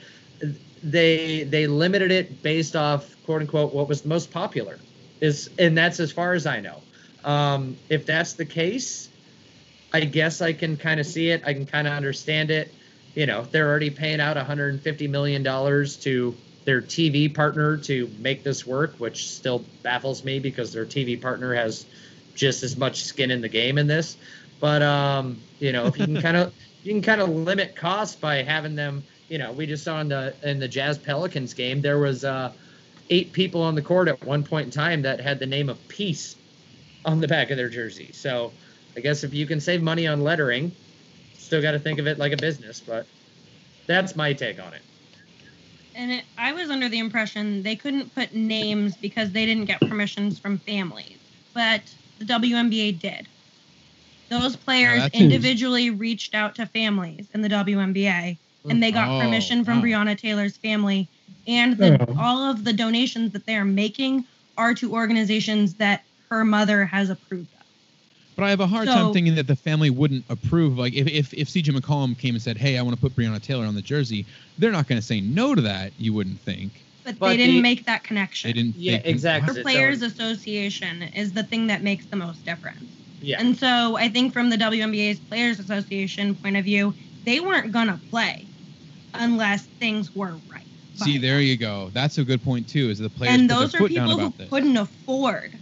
they they limited it based off quote unquote what was the most popular. Is and that's as far as I know. Um, if that's the case, I guess I can kind of see it. I can kind of understand it. You know, they're already paying out one hundred fifty million dollars to their T V partner to make this work, which still baffles me because their T V partner has just as much skin in the game in this. But, um, you know, if you can kind of you can kind of limit costs by having them, you know, we just saw in the in the Jazz Pelicans game, there was uh, eight people on the court at one point in time that had the name of Peace on the back of their jersey. So I guess if you can save money on lettering, still got to think of it like a business, but that's my take on it. And it, I was under the impression they couldn't put names because they didn't get permissions from families, but the W N B A did. Those players no, individually is... reached out to families in the W N B A, and they got oh, permission from oh. Breonna Taylor's family, and the, oh. all of the donations that they're making are to organizations that her mother has approved. But I have a hard so, time thinking that the family wouldn't approve. Like, if, if, if C J McCollum came and said, hey, I want to put Breonna Taylor on the jersey, they're not going to say no to that, you wouldn't think. But, but they didn't the, make that connection. They didn't. Yeah, they exactly. The Players Association is the thing that makes the most difference. Yeah. And so I think from the W N B A's Players Association point of view, they weren't going to play unless things were right. See, there them. you go. That's a good point, too, is the players and those are people who this. couldn't afford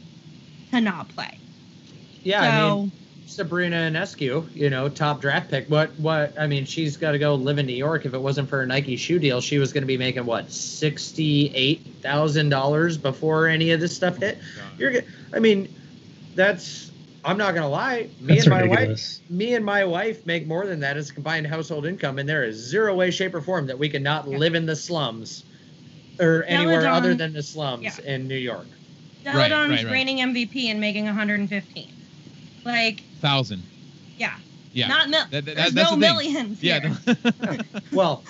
to not play. Yeah, so, I mean, Sabrina Ionescu, you know, top draft pick. What, what, I mean, she's got to go live in New York. If it wasn't for a Nike shoe deal, she was going to be making, what, sixty-eight thousand dollars before any of this stuff hit? Oh You're, I mean, that's, I'm not going to lie. Me that's and my ridiculous. wife, me and my wife make more than that as combined household income. And there is zero way, shape, or form that we could not yeah. live in the slums or Melodon, anywhere other than the slums yeah. in New York. Deladon's right, right, right. reigning M V P and making one hundred fifteen. Like thousand, yeah, yeah, not mil- that, that, that's no the millions. Here. Yeah, no. well,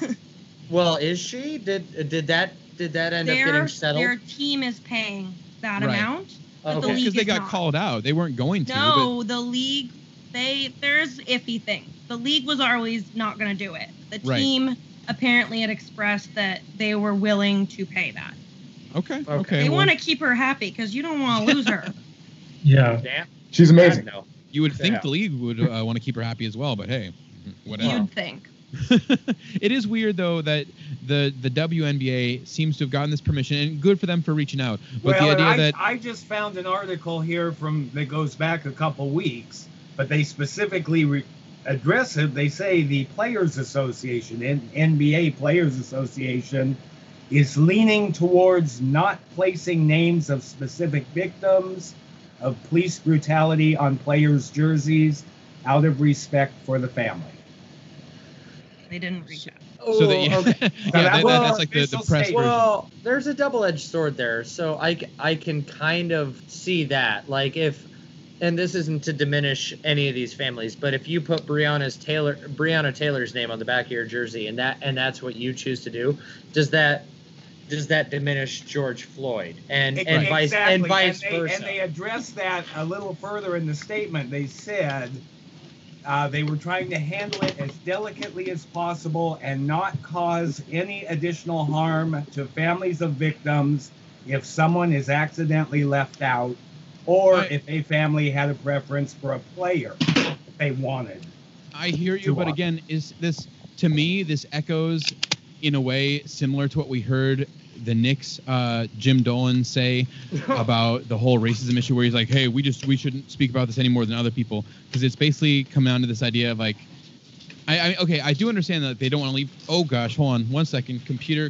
well, is she? Did did that did that end their, up getting settled? Their team is paying that right. amount, but okay. the league because they got not. called out. They weren't going to. No, but... the league. They there's iffy things. The league was always not going to do it. The team right. apparently had expressed that they were willing to pay that. Okay, okay. okay. They well. want to keep her happy because you don't want to lose her. yeah. Damn. She's amazing. Yeah, you would think yeah. the league would uh, want to keep her happy as well, but hey, whatever. You'd think. It is weird, though, that the, the W N B A seems to have gotten this permission, and good for them for reaching out. But well, the idea I, that I just found an article here from that goes back a couple weeks, but they specifically re- address it. They say the Players Association, N B A Players Association, is leaning towards not placing names of specific victims of police brutality on players' jerseys out of respect for the family. They didn't reach out. Oh, so that, yeah. okay. yeah, so that, well, that's like the, the press Well, there's a double-edged sword there, so I, I can kind of see that. Like if, and this isn't to diminish any of these families, but if you put Breonna's Taylor, Breonna Taylor's name on the back of your jersey and that and that's what you choose to do, does that... does that diminish George Floyd and, and exactly. vice, and vice and they, versa? And they addressed that a little further in the statement. They said uh, they were trying to handle it as delicately as possible and not cause any additional harm to families of victims if someone is accidentally left out or right. if a family had a preference for a player that they wanted. I hear you, but often. again, is this to me, this echoes... in a way similar to what we heard the Knicks, uh, Jim Dolan say about the whole racism issue, where he's like, hey, we just we shouldn't speak about this any more than other people, because it's basically come down to this idea of like, I, I okay, I do understand that they don't want to leave. Oh gosh, hold on one second, computer.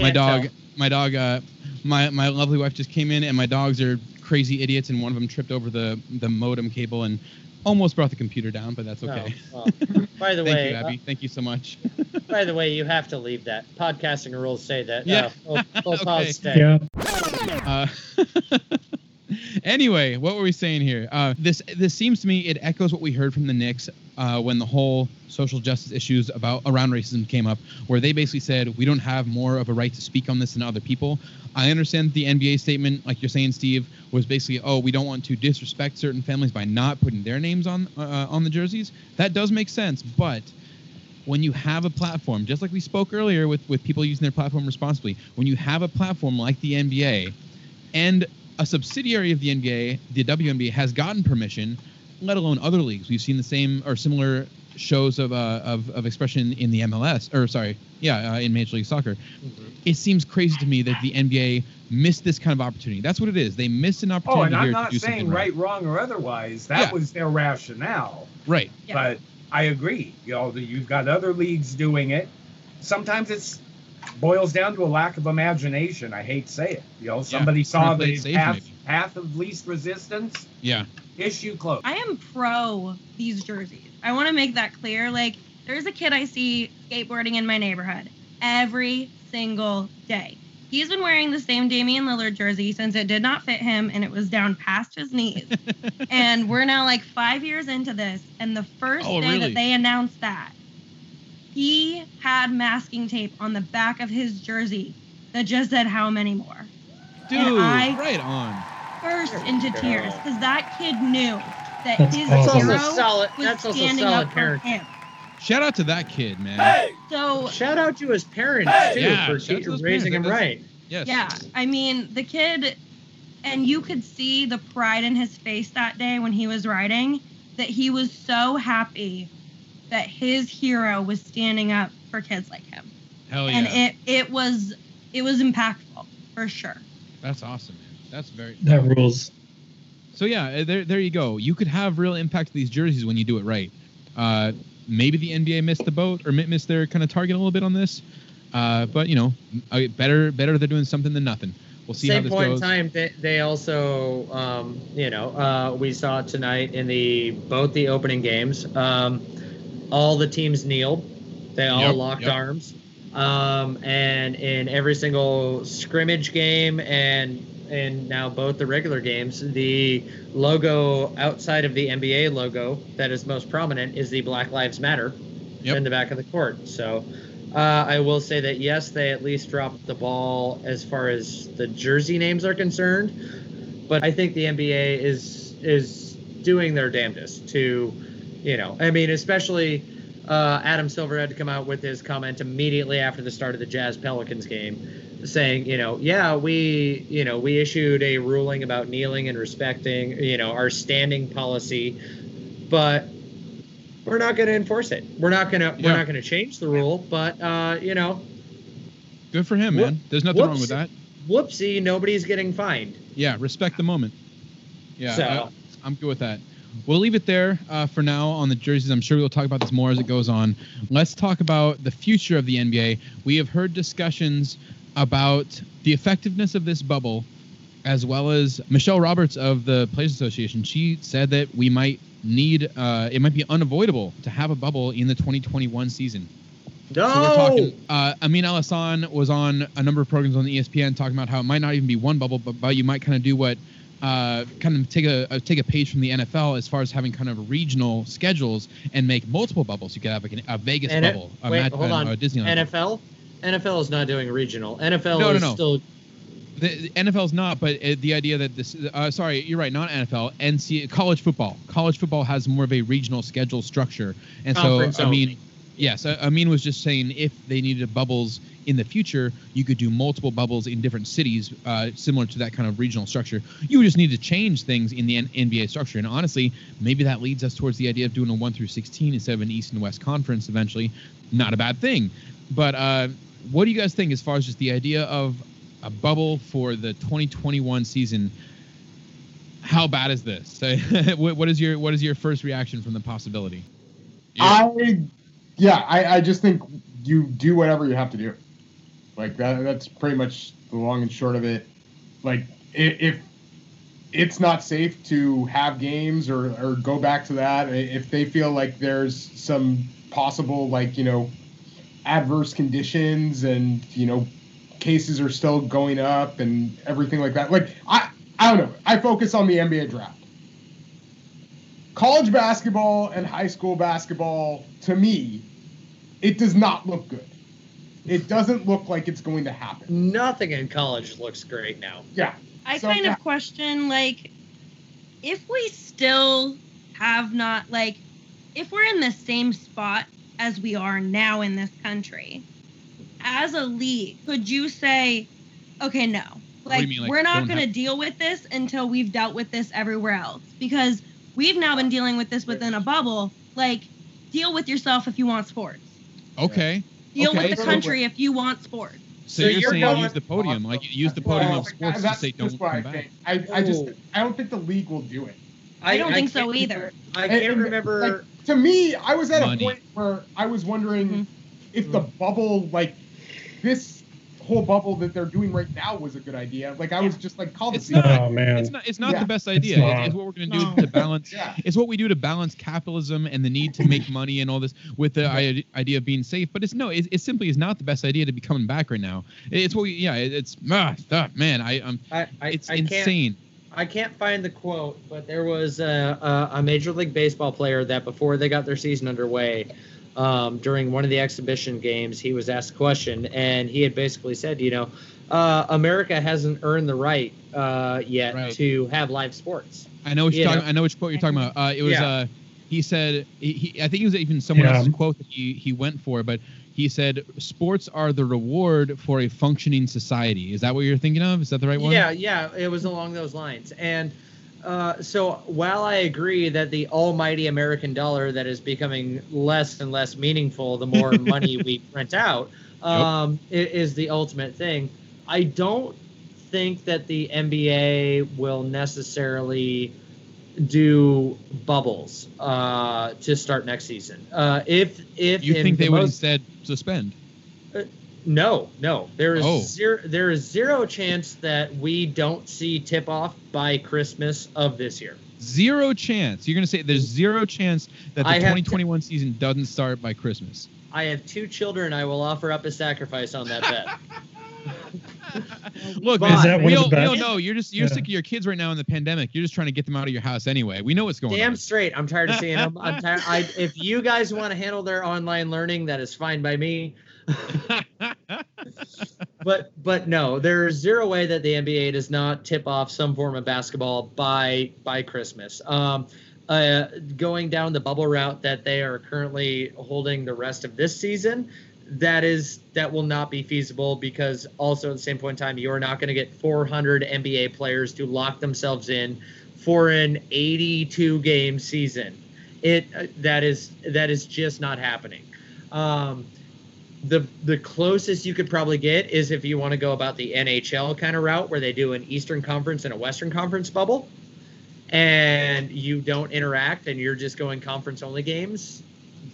My dog, my dog, uh, my my lovely wife just came in, and my dogs are crazy idiots, and one of them tripped over the the modem cable and almost brought the computer down, but that's okay. Oh, well. By the Thank way, you, Abby. Uh, Thank you so much. By the way, you have to leave that. Podcasting rules say that. Yeah. Uh, full, full okay. Stay. Yeah. Uh, anyway, what were we saying here? Uh, this this seems to me it echoes what we heard from the Knicks uh, when the whole social justice issues about around racism came up, where they basically said we don't have more of a right to speak on this than other people. I understand the N B A statement, like you're saying, Steve, was basically, oh, we don't want to disrespect certain families by not putting their names on uh, on the jerseys. That does make sense. But when you have a platform, just like we spoke earlier with, with people using their platform responsibly, when you have a platform like the N B A and a subsidiary of the N B A, the W N B A, has gotten permission, let alone other leagues. We've seen the same or similar shows of uh, of, of expression in the M L S, or sorry, yeah, uh, in Major League Soccer. Mm-hmm. It seems crazy to me that the N B A missed this kind of opportunity. That's what it is. They missed an opportunity. Oh, and I'm not saying right, wrong, or otherwise. That yeah. was their rationale. Right. Yeah. But I agree. You know, you've got other leagues doing it. Sometimes it's boils down to a lack of imagination. I hate to say it. You know, somebody yeah. saw the safe, path, path of least resistance. Yeah. Issue closed. I am pro these jerseys. I want to make that clear. Like, there's a kid I see skateboarding in my neighborhood every single day. He's been wearing the same Damian Lillard jersey since it did not fit him and it was down past his knees. And we're now like five years into this. And the first oh, day really? that they announced that, he had masking tape on the back of his jersey that just said how many more. Dude, and I right on. burst into tears because that kid knew that his that's hero also solid, was that's also standing solid up parent. for him. Shout out to that kid, man. Hey! So shout out to his parents hey! too yeah, for keep, to raising parents. him right. Yes. Yeah, I mean the kid, and you could see the pride in his face that day when he was riding that he was so happy that his hero was standing up for kids like him. Hell yeah! And it it was it was impactful for sure. That's awesome, man. That's very that awesome. rules. So yeah, there there you go. You could have real impact to these jerseys when you do it right. Uh, maybe the N B A missed the boat or missed their kind of target a little bit on this. Uh, but you know, better better they're doing something than nothing. We'll see Same how this point goes. In time, they, they also, um, you know, uh, we saw tonight in the both the opening games, um, all the teams kneeled. They all yep, locked yep. arms. Um, and in every single scrimmage game and. and now both the regular games, the logo outside of the N B A logo that is most prominent is the Black Lives Matter yep. in the back of the court. So uh, I will say that, yes, they at least dropped the ball as far as the jersey names are concerned. But I think the N B A is is doing their damnedest to, you know, I mean, especially uh, Adam Silver had to come out with his comment immediately after the start of the Jazz Pelicans game, saying, you know, yeah, we, you know, we issued a ruling about kneeling and respecting, you know, our standing policy, but we're not going to enforce it. We're not going to, yeah. we're not going to change the rule, but, uh, you know. Good for him, whoop, man. There's nothing whoopsie, wrong with that. Whoopsie, nobody's getting fined. Yeah, respect the moment. Yeah, so. I, I'm good with that. We'll leave it there uh, for now on the jerseys. I'm sure we'll talk about this more as it goes on. Let's talk about the future of the N B A. We have heard discussions about the effectiveness of this bubble, as well as Michelle Roberts of the Players Association. She said that we might need, uh, it might be unavoidable to have a bubble in the twenty twenty-one season. No! So we're talking, uh, Amin Al-Hassan was on a number of programs on the E S P N talking about how it might not even be one bubble, but, but you might kind of do what, uh, kind of take a, uh, take a page from the N F L as far as having kind of regional schedules and make multiple bubbles. You could have like an, a Vegas N- bubble. Wait, a Mad- hold on. A Disneyland N F L? Bubble. N F L is not doing regional. N F L no, no, no. is still... The, the N F L is not, but uh, the idea that this... Uh, sorry, you're right, not N F L. N C A A, college football. College football has more of a regional schedule structure. And Conference so, I mean... Yes, I mean was just saying if they needed bubbles in the future, you could do multiple bubbles in different cities, uh, similar to that kind of regional structure. You just need to change things in the N- N B A structure. And honestly, maybe that leads us towards the idea of doing a one through sixteen instead of an East and West conference eventually. Not a bad thing. But uh, what do you guys think as far as just the idea of a bubble for the twenty twenty-one season? How bad is this? What is your what is your first reaction from the possibility? Yeah. I yeah, I, I just think you do whatever you have to do. Like that that's pretty much the long and short of it. Like if it's not safe to have games or, or go back to that, if they feel like there's some possible like, you know, adverse conditions and, you know, cases are still going up and everything like that. Like I I don't know. I focus on the N B A draft. College basketball and high school basketball, to me, it does not look good. It doesn't look like it's going to happen. Nothing in college looks great now. Yeah. I so, kind yeah. of question, like, if we still have not, like, if we're in the same spot as we are now in this country, as a league, could you say, okay, no. Like, mean, like we're not going to have- deal with this until we've dealt with this everywhere else, because we've now been dealing with this within a bubble. Like, deal with yourself if you want sports. Okay. Deal okay. with the country if you want sports. So, so you're, you're saying use the podium, like use the podium well, of sports to say don't come I back. I, I just I don't think the league will do it. I, I don't I think so either. I can't and, remember. Like, to me, I was at Money. a point where I was wondering mm-hmm. if mm-hmm. the bubble, like this. whole bubble that they're doing right now was a good idea. Like I was just like, call this. Oh man, it's not. It's not yeah. the best idea. It's, it's, it's what we're gonna do no. to balance. yeah. It's what we do to balance capitalism and the need to make money and all this with the yeah. idea of being safe. But it's no. It, it simply is not the best idea to be coming back right now. It's what we. Yeah. It's ah, man. I um. I, I, it's I insane. I can't find the quote, but there was a, a Major League Baseball player that before they got their season underway. Um, during one of the exhibition games, he was asked a question, and he had basically said, you know, uh, America hasn't earned the right uh, yet right. to have live sports. I know what you're talking, I know which quote you're talking about. Uh, it was yeah. uh, he said he, he, I think it was even someone yeah. else's quote that he, he went for, but he said sports are the reward for a functioning society. Is that what you're thinking of? Is that the right one? Yeah, yeah, it was along those lines. And Uh, so while I agree that the almighty American dollar that is becoming less and less meaningful the more money we print out um, yep. is the ultimate thing, I don't think that the N B A will necessarily do bubbles uh, to start next season. Uh, if if you think they the would most, instead suspend? Uh, No, no. There is oh. zero. There is zero chance that we don't see tip off by Christmas of this year. Zero chance. You're gonna say there's zero chance that the twenty twenty-one t- season doesn't start by Christmas. I have two children. I will offer up a sacrifice on that bet. Look, but, is that we, don't, we don't know. You're just you're yeah. sick of your kids right now in the pandemic. You're just trying to get them out of your house anyway. We know what's going Damn on. Damn straight. I'm tired of seeing them. I'm tired. I, if you guys want to handle their online learning, that is fine by me. but but no, there is zero way that the N B A does not tip off some form of basketball by by Christmas. Um, uh, going down the bubble route that they are currently holding the rest of this season, that is that will not be feasible because also at the same point in time, you are not going to get four hundred N B A players to lock themselves in for an eighty-two game season. It uh, that is that is just not happening. Um, The the closest you could probably get is if you want to go about the N H L kind of route where they do an Eastern Conference and a Western Conference bubble and you don't interact and you're just going conference only games.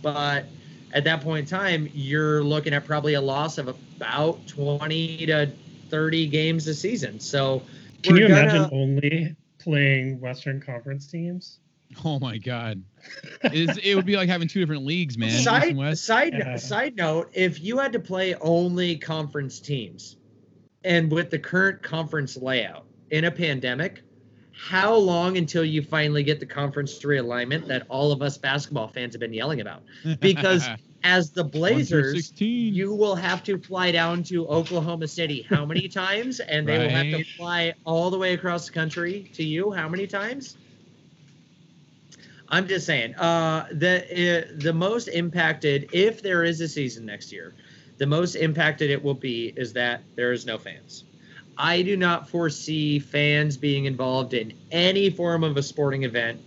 But at that point in time, you're looking at probably a loss of about twenty to thirty games a season. So can you gonna... imagine only playing Western Conference teams? Oh my God. It's, it would be like having two different leagues, man. Side, West. side, yeah. side note, if you had to play only conference teams and with the current conference layout in a pandemic, how long until you finally get the conference realignment that all of us basketball fans have been yelling about? Because as the Blazers, you will have to fly down to Oklahoma City how many times? And they right. will have to fly all the way across the country to you how many times? I'm just saying, uh, the uh, the most impacted, if there is a season next year, the most impacted it will be is that there is no fans. I do not foresee fans being involved in any form of a sporting event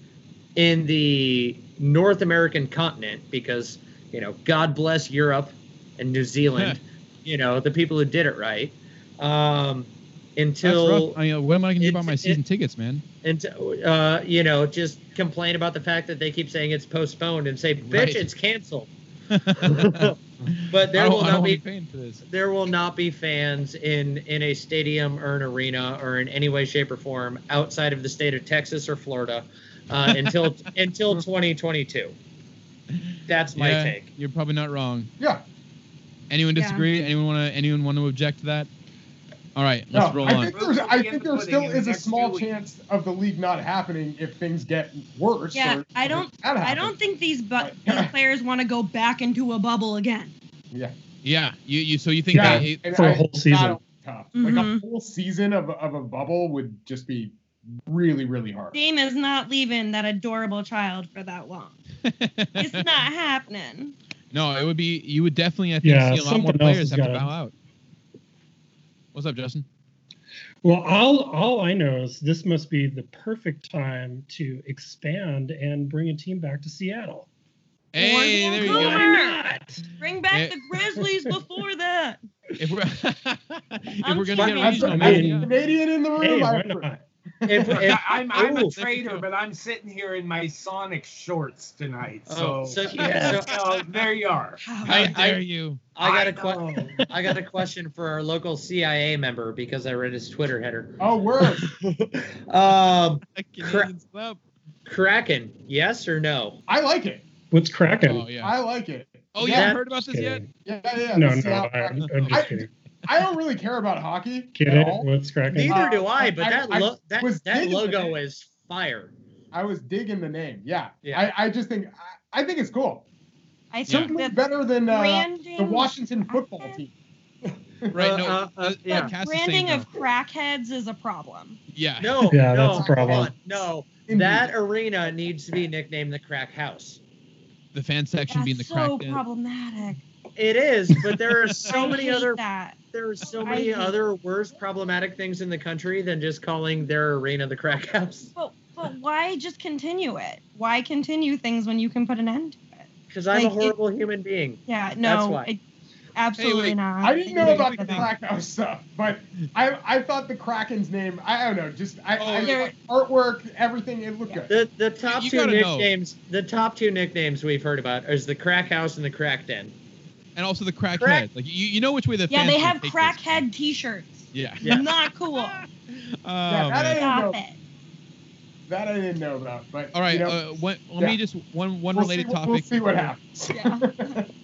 in the North American continent because, you know, God bless Europe and New Zealand, you know, the people who did it right. Um, until I mean, what am I going to do about my season it, tickets, man? And uh, you know, just complain about the fact that they keep saying it's postponed and say, "Bitch, right. it's canceled." But there will not be, be for this. There will not be fans in in a stadium or an arena or in any way, shape, or form outside of the state of Texas or Florida uh, until until twenty twenty-two. That's my yeah, take. You're probably not wrong. Yeah. Anyone disagree? Yeah. Anyone want to? Anyone want to object to that? All right, let's no, roll I on. Think there's, I think there still is a small chance of the league not happening if things get worse. Yeah, or, I don't. I don't think these bu- these players want to go back into a bubble again. Yeah. Yeah. You. You. So you think yeah, they, it, for I, a whole season? Tough. Mm-hmm. Like a whole season of of a bubble would just be really, really hard. Dame is not leaving that adorable child for that long. It's not happening. No, it would be. You would definitely, I think, yeah, see a lot more players have to bow out. What's up, Justin? Well, all all I know is this must be the perfect time to expand and bring a team back to Seattle. Hey, there you go. Why not? Bring back the Grizzlies before that. If we're, if we're going to get a Canadian in the room, hey, I'm, not? If, if, I'm, I'm a traitor, but I'm sitting here in my Sonic shorts tonight. So, oh, so, yeah. so uh, there you are. How dare you? I got I a question. I got a question for our local C I A member because I read his Twitter header. Oh, word. um, cra- Kraken, yes or no? I like it. What's Kraken? Oh, yeah. I like it. Oh, yeah. You haven't heard about this yet? Yeah, yeah. No, no. I, I'm, I'm just kidding. I don't really care about hockey. Get at it? All. What's cracking? Neither do I, but I, that I, lo- I that, that logo is fire. I was digging the name. Yeah. yeah. I, I just think I, I think it's cool. I certainly yeah. better than uh, the Washington football team. Right. No. Uh, uh, the yeah. branding of crackheads is a problem. Yeah. No. Yeah, no, that's a problem. No. Indeed. That arena needs to be nicknamed the Crack House. The fan section that's being the so crack. That's so problematic. It is, but there are so many other that. there are so many other worse problematic things in the country than just calling their arena the Crack House. But but why just continue it? Why continue things when you can put an end to it? Because I'm like, a horrible it, human being. Yeah, no, that's why. It, absolutely hey, not. I didn't know wait, about wait, the wait. Crack House stuff, but I I thought the Kraken's name. I don't know, just I, oh, I like, artwork, everything. It looked yeah. good. The the top you two nicknames, know. the top two nicknames we've heard about is the Crack House and the Crack Den. And also the crackhead. Crack. Like you, you know which way the yeah, fans they have crackhead T-shirts. Yeah. yeah. Not cool. oh, yeah, that I didn't know. It. That I didn't know about. But all right, you know, uh, one, yeah. let me just one one we'll related see, topic. We'll see what happens. Yeah.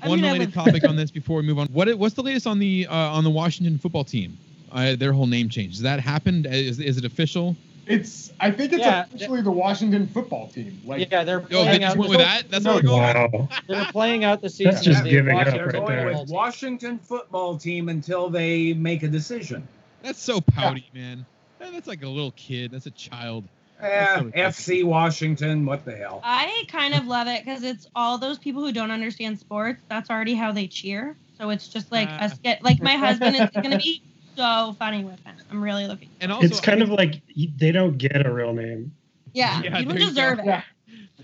one related topic on this before we move on. What what's the latest on the uh, on the Washington football team? Uh, their whole name change. Has that happened? Is is it official? It's. I think it's yeah. officially the Washington football team. Like, yeah, they're playing oh, they just out. Went with that? That's no, what wow. They're playing out the season. That's just yeah, giving Washington up right there. They're going with Washington football team until they make a decision. That's so pouty, yeah. man. That's like a little kid. That's a child. Uh, That's so F C Washington. What the hell? I kind of love it because it's all those people who don't understand sports. That's already how they cheer. So it's just like uh. us get like my husband is going to be. So funny with him. I'm really looking. And also, it's kind I mean, of like they don't get a real name. Yeah, yeah you don't deserve go. It.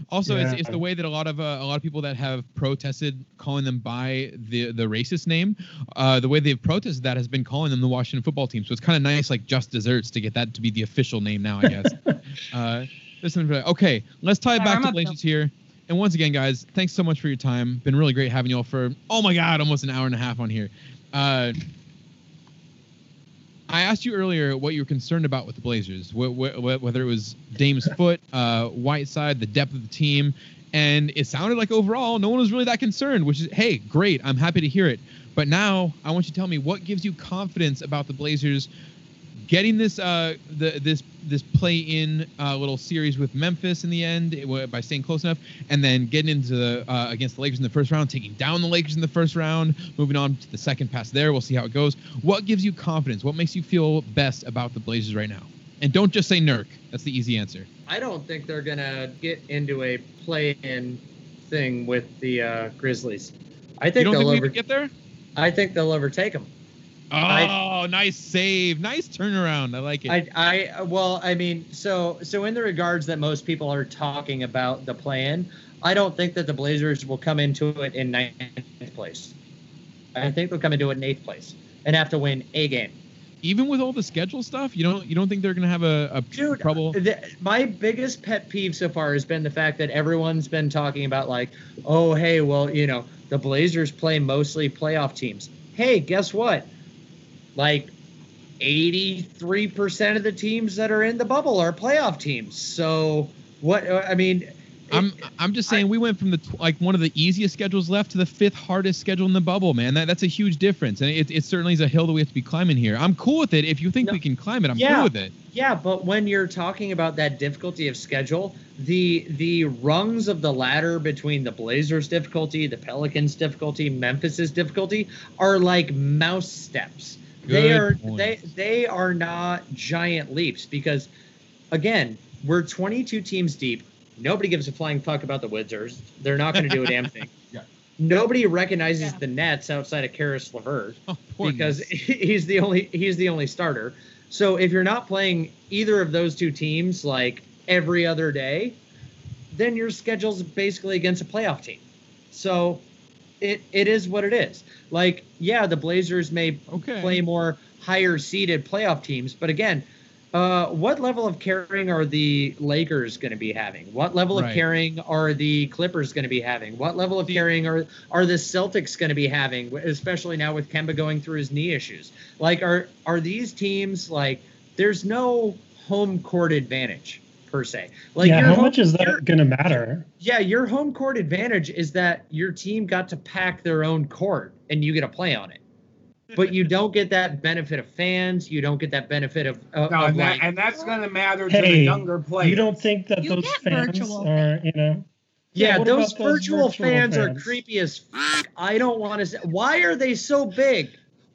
Also, yeah. it's, it's the way that a lot of uh, a lot of people that have protested calling them by the the racist name, uh, the way they've protested that has been calling them the Washington football team. So it's kind of nice, like Just Desserts, to get that to be the official name now. I guess. uh, listen, okay, let's tie it back to Blazers here. And once again, guys, thanks so much for your time. Been really great having you all for oh my god, almost an hour and a half on here. Uh, I asked you earlier what you were concerned about with the Blazers, wh- wh- whether it was Dame's foot, uh, Whiteside, the depth of the team, and it sounded like overall no one was really that concerned, which is, hey, great, I'm happy to hear it. But now I want you to tell me what gives you confidence about the Blazers getting this uh, the, this this play-in uh, little series with Memphis in the end it, by staying close enough, and then getting into the, uh, against the Lakers in the first round, taking down the Lakers in the first round, moving on to the second pass there. We'll see how it goes. What gives you confidence? What makes you feel best about the Blazers right now? And don't just say Nurk. That's the easy answer. I don't think they're going to get into a play-in thing with the uh, Grizzlies. I think you don't they'll think over- get there? I think they'll overtake them. Oh, I, nice save. Nice turnaround. I like it. I, I well, I mean, so so in the regards that most people are talking about the play-in, I don't think that the Blazers will come into it in ninth place. I think they'll come into it in eighth place and have to win a game. Even with all the schedule stuff, you don't you don't think they're going to have a, a Dude, trouble? The, my biggest pet peeve so far has been the fact that everyone's been talking about like, oh, hey, well, you know, the Blazers play mostly playoff teams. Hey, guess what? Like eighty-three percent of the teams that are in the bubble are playoff teams. So what? I mean, I'm I'm just saying I, we went from the like one of the easiest schedules left to the fifth hardest schedule in the bubble, man. That that's a huge difference, and it it certainly is a hill that we have to be climbing here. I'm cool with it. If you think no, we can climb it, I'm yeah, cool with it. Yeah, but when you're talking about that difficulty of schedule, the the rungs of the ladder between the Blazers' difficulty, the Pelicans' difficulty, Memphis's difficulty are like mouse steps. Good they are point. they they are not giant leaps because, again, we're twenty-two teams deep. Nobody gives a flying fuck about the Wizards. They're not going to do a damn thing. Yeah. Nobody recognizes yeah. the Nets outside of Karis LeVert oh, because he's the only he's the only starter. So if you're not playing either of those two teams like every other day, then your schedule's basically against a playoff team. So it it is what it is. Like, yeah, the Blazers may okay. play more higher seeded playoff teams, but again, Uh, what level of carrying are the Lakers going to be having? What level right. of carrying are the Clippers going to be having? What level of carrying are are the Celtics going to be having, especially now with Kemba going through his knee issues? Like, are are these teams, like, there's no home court advantage, per se. Like, yeah, how home, much is that going to matter? Yeah, your home court advantage is that your team got to pack their own court, and you get to play on it. But you don't get that benefit of fans. You don't get that benefit of, uh, no, of and, that, and that's going to matter hey, to the younger players. You don't think that you those fans are, you know? Yeah, yeah those, virtual those virtual fans, fans are creepy as fuck. I don't want to say. Why are they so big?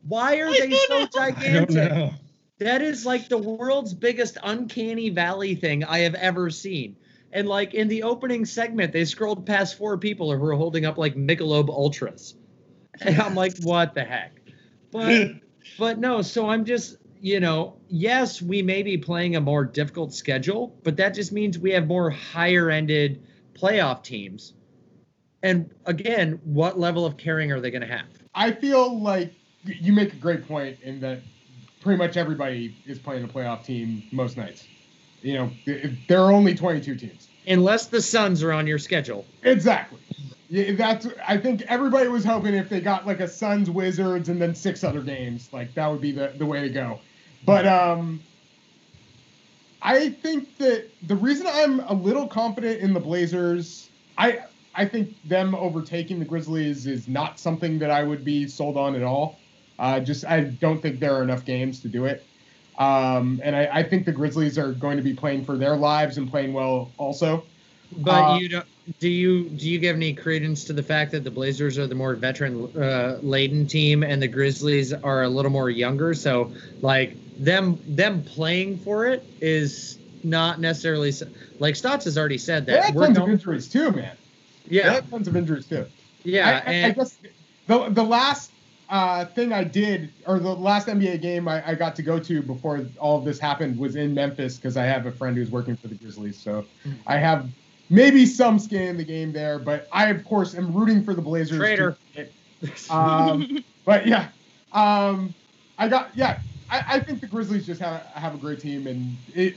Why are I they so know. gigantic? That is like the world's biggest uncanny valley thing I have ever seen. And like in the opening segment, they scrolled past four people who were holding up like Michelob Ultras. And I'm like, what the heck? But but no, so I'm just, you know, yes, we may be playing a more difficult schedule, but that just means we have more higher-ended playoff teams. And, again, what level of carrying are they going to have? I feel like you make a great point in that pretty much everybody is playing a playoff team most nights. You know, there are only twenty-two teams. Unless the Suns are on your schedule. Exactly. Yeah, that's. I think everybody was hoping if they got like a Suns Wizards and then six other games, like that would be the, the way to go. But um, I think that the reason I'm a little confident in the Blazers, I I think them overtaking the Grizzlies is not something that I would be sold on at all. Uh, just I don't think there are enough games to do it. Um, and I, I think the Grizzlies are going to be playing for their lives and playing well also. But uh, you don't. Do you do you give any credence to the fact that the Blazers are the more veteran-laden uh, team and the Grizzlies are a little more younger? So, like, them them playing for it is not necessarily – like, Stotts has already said that. They had tons of injuries too, man. Yeah. They had tons of injuries too. Yeah. I, I, I guess the, the last uh, thing I did – or the last N B A game I, I got to go to before all of this happened was in Memphis because I have a friend who's working for the Grizzlies. So, mm-hmm. I have – maybe some skin in the game there, but I, of course, am rooting for the Blazers. Traitor. Um, but, yeah, um, I got – yeah, I, I think the Grizzlies just have, have a great team, and it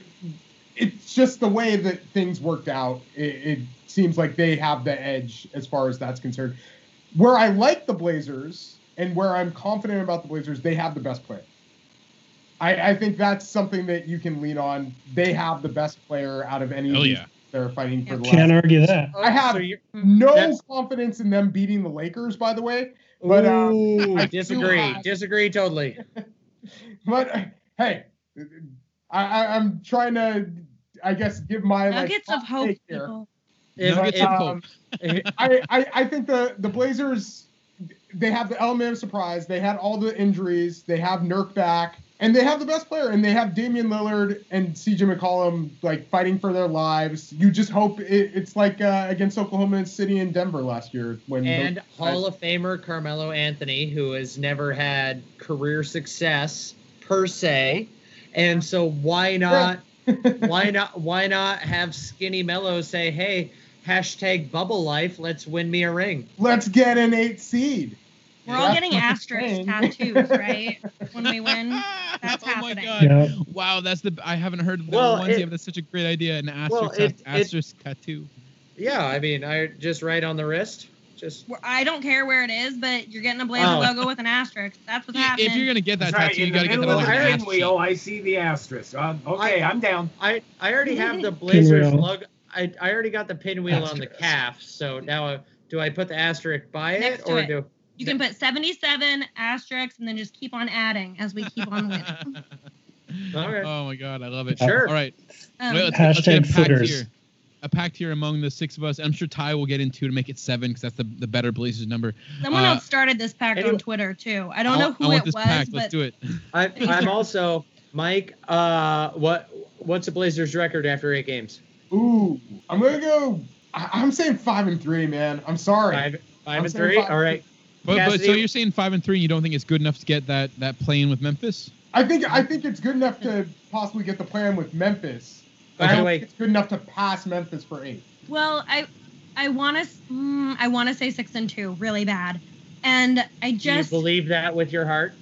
it's just the way that things worked out. It, it seems like they have the edge as far as that's concerned. Where I like the Blazers and where I'm confident about the Blazers, they have the best player. I, I think that's something that you can lean on. They have the best player out of any – Hell yeah. They're fighting for the Can't last. argue that. I have so no confidence in them beating the Lakers, by the way. But Ooh, um, I disagree. Have... Disagree totally. But uh, hey, I, I'm trying to, I guess, give my nuggets like, of hope. People. If, but, if, um, I, I I think the the Blazers, they have the element of surprise. They had all the injuries. They have Nurk back. And they have the best player, and they have Damian Lillard and C J McCollum like fighting for their lives. You just hope it, it's like uh, against Oklahoma City and Denver last year. When and those, Hall I, of Famer Carmelo Anthony, who has never had career success per se, and so why not? why not? Why not have Skinny Mello say, "Hey, hashtag Bubble Life, let's win me a ring. Let's get an eight seed." We're all getting asterisk tattoos, right? When we win, that's oh happening. My God. Yep. Wow, that's the I haven't heard of that well, once. It, yeah, that's such a great idea, an asterisk, well, it, asterisk it, tattoo. Yeah, I mean, I just right on the wrist. Just I don't care where it is, but you're getting a Blazer oh. logo with an asterisk. That's what's happening. If you're gonna get that Sorry, tattoo, you gotta get that on the asterisk. Wheel, I see the asterisk. Um, okay, I, I'm down. I I already have the Blazers logo. I I already got the pinwheel asterisk on the calf. So now uh, do I put the asterisk by it Next or it. do? You can put seventy-seven asterisks and then just keep on adding as we keep on winning. Right. Oh, my God. I love it. Sure. All right. Um, Wait, let's, hashtag let's get a pact here. A pact here among the six of us. I'm sure Ty will get in two to make it seven because that's the, the better Blazers number. Someone uh, else started this pact anyway, on Twitter, too. I don't I'll, know who it was. Pact. But let's do it. I, I'm also, Mike, uh, what what's the Blazers record after eight games? Ooh, I'm going to go. I, I'm saying five and three, man. I'm sorry. Five, five and three? Five, All right. But, but so you're saying five and three, you don't think it's good enough to get that that play-in with Memphis? I think I think it's good enough to possibly get the play-in with Memphis. But okay. I don't think it's good enough to pass Memphis for eight. Well, I I want to mm, I want to say six and two, really bad, and I just do you believe that with your heart.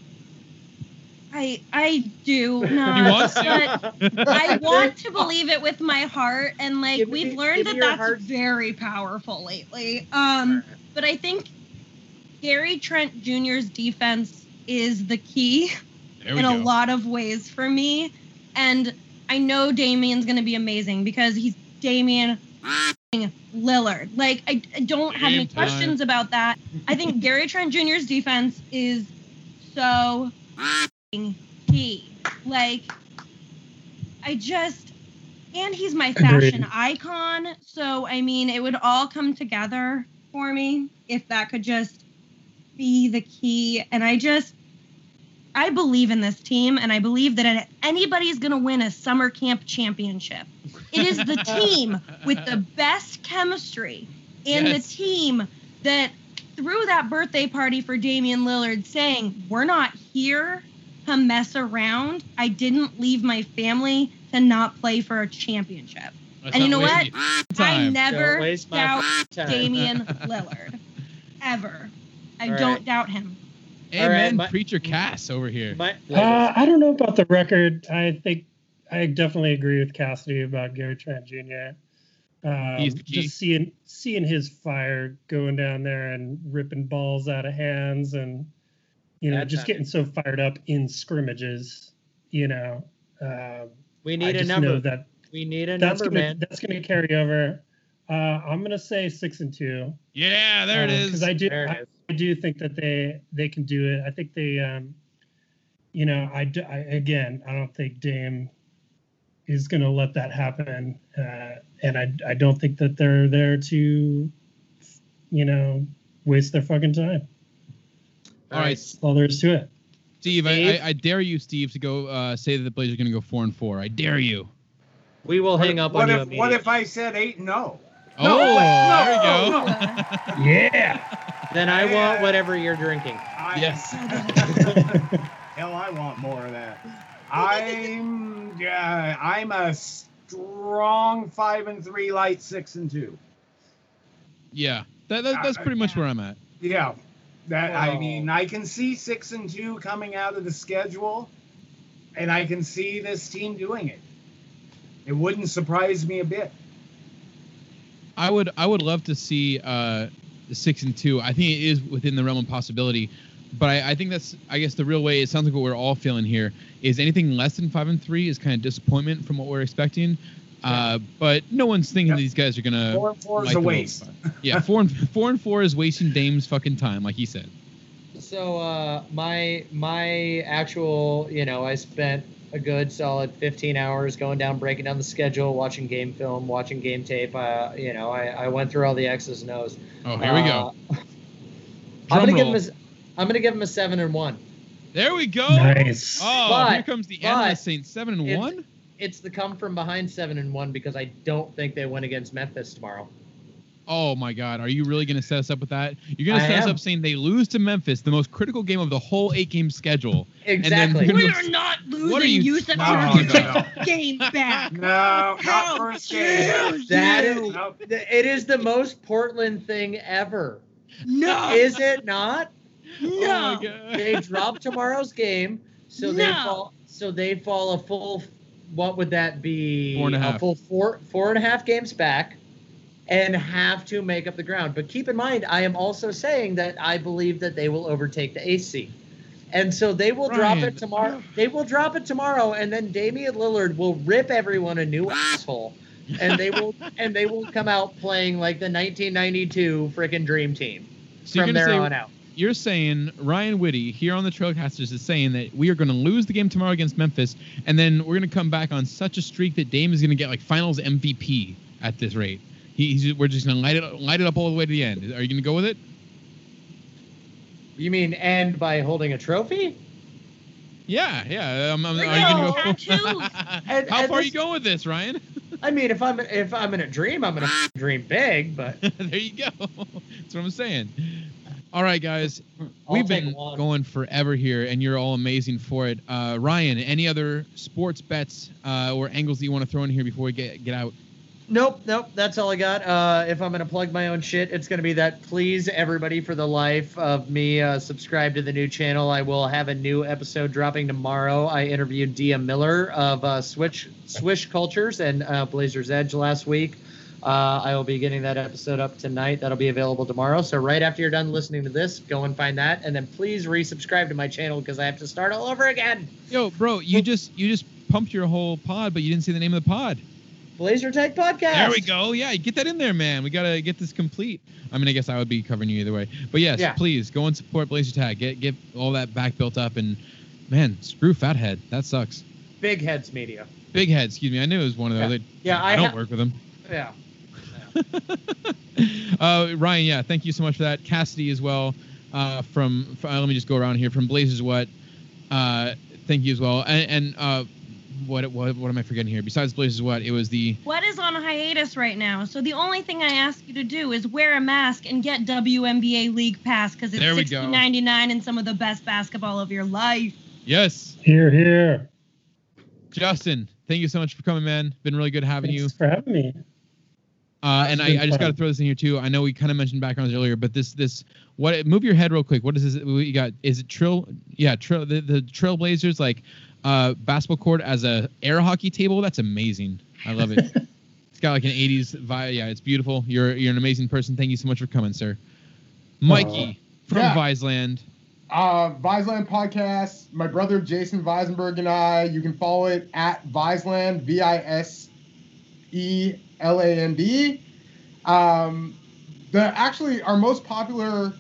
I I do not. You want to? But I want to believe it with my heart, and like give we've me, learned that that's heart. very powerful lately. Um, but I think Gary Trent Junior's defense is the key in go. a lot of ways for me. And I know Damian's going to be amazing because he's Damian Lillard. Like, I, I don't Game have any time. questions about that. I think Gary Trent Junior's defense is so key. Like, I just... And he's my fashion Agreed. icon. So, I mean, it would all come together for me if that could just be the key. And I just I believe in this team, and I believe that anybody's gonna win a summer camp championship. It is the team with the best chemistry and yes. the team that threw that birthday party for Damian Lillard saying, "We're not here to mess around. I didn't leave my family to not play for a championship." That's and you know what? I never doubt Damian Lillard. Ever. I All don't right. doubt him. Amen. Right, Preacher Cass over here. My, uh, I don't know about the record. I think I definitely agree with Cassidy about Gary Trent Junior Um, He's the key. Just seeing seeing his fire going down there and ripping balls out of hands, and you know, That's just getting it. so fired up in scrimmages. You know, um, we need I just a number. Know that we need a that's number, gonna, man. That's going to carry over. Uh, I'm going to say six and two. Yeah, there um, it is. Because I do, I, I do think that they they can do it. I think they, um, you know, I, do, I again, I don't think Dame is going to let that happen, uh, and I I don't think that they're there to, you know, waste their fucking time. All right, that's all there is to it. Steve, Steve? I, I, I dare you, Steve, to go uh, say that the Blazers are going to go four and four. I dare you. We will what hang if, up on you. What if I said eight and zero? Oh, no, wait, no, there we go. No. yeah. Then I, I want uh, whatever you're drinking. I, yes. Hell, I want more of that. I'm, uh, I'm a strong five and three, light six and two. Yeah, that, that that's pretty much where I'm at. Yeah, that oh. I mean, I can see six and two coming out of the schedule, and I can see this team doing it. It wouldn't surprise me a bit. I would I would love to see uh, six and two. I think it is within the realm of possibility, but I, I think that's I guess the real way. It sounds like what we're all feeling here is anything less than five and three is kind of disappointment from what we're expecting. Uh, but no one's thinking yep. these guys are gonna four and four is a waste. yeah, four and four and four is wasting Dame's fucking time, like he said. So uh, my my actual, you know, I spent a good solid fifteen hours going down, breaking down the schedule, watching game film, watching game tape. Uh, you know, I, I went through all the X's and O's. Oh, here we go. Uh, I'm gonna roll. give him a, I'm gonna give him a seven and one. There we go. Nice. Oh, but, here comes the endless saying seven and it's, one. It's the come from behind seven and one because I don't think they win against Memphis tomorrow. Oh my God, are you really gonna set us up with that? You're gonna I set am. us up saying they lose to Memphis, the most critical game of the whole eight-game schedule. Exactly. We are not losing Yusuf Nurkic's game back. No, not first game. That is, it is the most Portland thing ever. No. Is it not? No. Oh they drop tomorrow's game, so no. they fall. So they fall a full. What would that be? Four and a half. A full four, four and a half games back, and have to make up the ground. But keep in mind, I am also saying that I believe that they will overtake the A C. And so they will Ryan. drop it tomorrow. They will drop it tomorrow, and then Damian Lillard will rip everyone a new asshole, and they will and they will come out playing like the nineteen ninety-two freaking Dream Team so from there say, on out. You're saying Ryan Whitty here on the Trailcasters is saying that we are going to lose the game tomorrow against Memphis, and then we're going to come back on such a streak that Dame is going to get like Finals M V P at this rate. He, he's we're just going to light it light it up all the way to the end. Are you going to go with it? You mean end by holding a trophy? Yeah, yeah. Um, are you gonna go? and, How and far this, are you going with this, Ryan? I mean, if I'm if I'm in a dream, I'm gonna dream big. But there you go. That's what I'm saying. All right, guys, I'll we've been one. going forever here, and you're all amazing for it. Uh, Ryan, any other sports bets uh, or angles that you want to throw in here before we get get out? Nope, nope. That's all I got. Uh, if I'm going to plug my own shit, it's going to be that please, everybody, for the life of me, uh, subscribe to the new channel. I will have a new episode dropping tomorrow. I interviewed Dia Miller of uh, Swish, Swish Cultures and uh, Blazer's Edge last week. Uh, I will be getting that episode up tonight. That'll be available tomorrow. So right after you're done listening to this, go and find that. And then please resubscribe to my channel because I have to start all over again. Yo, bro, you just you just pumped your whole pod, but you didn't say the name of the pod. Blazer Tag Podcast. There we go. Yeah, get that in there, man. We got to get this complete. I mean, I guess I would be covering you either way. But yes, yeah. Please go and support Blazer Tag. Get get all that back built up. And, man, screw Fathead. That sucks. Big Heads Media. Big Heads. Excuse me. I knew it was one of those. Yeah, yeah I, I don't ha- work with them. Yeah. yeah. uh, Ryan, yeah, thank you so much for that. Cassidy as well. Uh, from, from uh, Let me just go around here. From Blazers What. Uh, thank you as well. And, and uh What, what what am I forgetting here? Besides Blazers What, it was the... What is on a hiatus right now? So the only thing I ask you to do is wear a mask and get W N B A League Pass because it's sixteen ninety-nine and some of the best basketball of your life. Yes. Hear, hear. Justin, thank you so much for coming, man. Been really good having Thanks you. Thanks for having me. Uh, and I, I just got to throw this in here, too. I know we kind of mentioned backgrounds earlier, but this... this what Move your head real quick. What is this? What you got? Is it Trail... Yeah, trail, the, the Trailblazers, like... Uh, basketball court as a air hockey table. That's amazing. I love it. It's got like an eighties vibe. Yeah, it's beautiful. You're you're an amazing person. Thank you so much for coming, sir. Mikey uh, from yeah. Viseland. Uh, Viseland podcast. My brother Jason Weisenberg and I. You can follow it at Viseland. V I S E L A N D. Um, the actually our most popular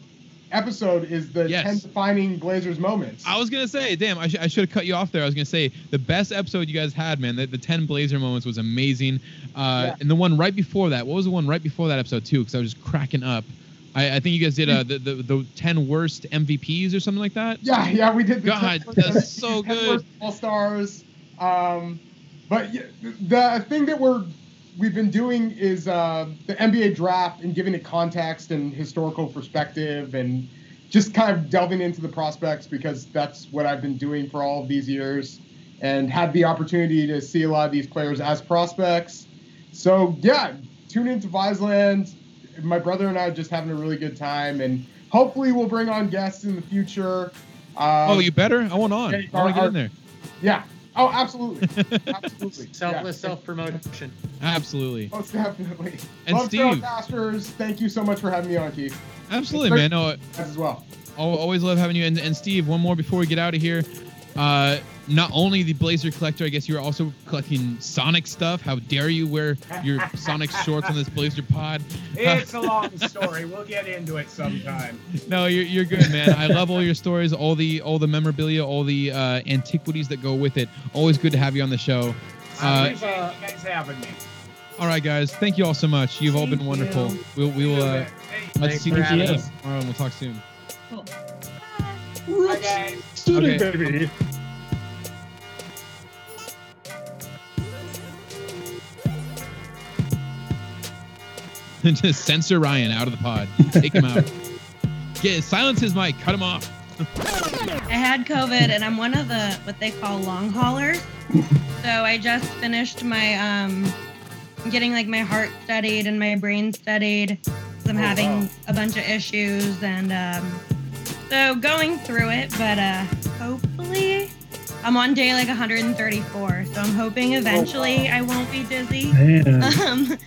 episode is the yes. ten defining Blazers moments. I was going to say, damn, I, sh- I should have cut you off there. I was going to say the best episode you guys had, man, the, the ten Blazer moments was amazing. Uh, yeah. And the one right before that, what was the one right before that episode too? Because I was just cracking up. I, I think you guys did uh, the, the the ten worst M V Ps or something like that. Yeah, yeah, we did. The God, that's so good. ten worst All-Stars. Um, but yeah, the thing that we're we've been doing is uh, the N B A draft and giving it context and historical perspective and just kind of delving into the prospects because that's what I've been doing for all of these years and had the opportunity to see a lot of these players as prospects. So, yeah, tune into Viseland. My brother and I are just having a really good time, and hopefully we'll bring on guests in the future. Um, oh, you better? I want on. I want to get our, in there. Yeah. Oh, absolutely. Absolutely. Selfless yeah. self-promotion. Absolutely. Most definitely. And Love Steve. Masters, thank you so much for having me on, Keith. Absolutely, man. No, as well. Always love having you. And, and Steve, one more before we get out of here. Uh, not only the Blazer Collector, I guess you were also collecting Sonic stuff. How dare you wear your Sonic shorts on this Blazer pod? It's a long story. We'll get into it sometime. No, you're you're good, man. I love all your stories, all the all the memorabilia, all the uh, antiquities that go with it. Always good to have you on the show. Uh, I appreciate you guys having me. All right, guys. Thank you all so much. You've all been wonderful. We'll, we will uh, let's see you tomorrow. And we'll talk soon. Cool. Bye, guys. Student okay. baby. Just censor Ryan out of the pod. Take him out. Get silence his mic. Cut him off. I had COVID, and I'm one of the what they call long haulers. So I just finished my um, getting like my heart studied and my brain studied. I'm oh, having wow. a bunch of issues and. Um, So going through it, but uh, hopefully I'm on day like one hundred thirty-four. So I'm hoping eventually oh, wow. I won't be dizzy. Um,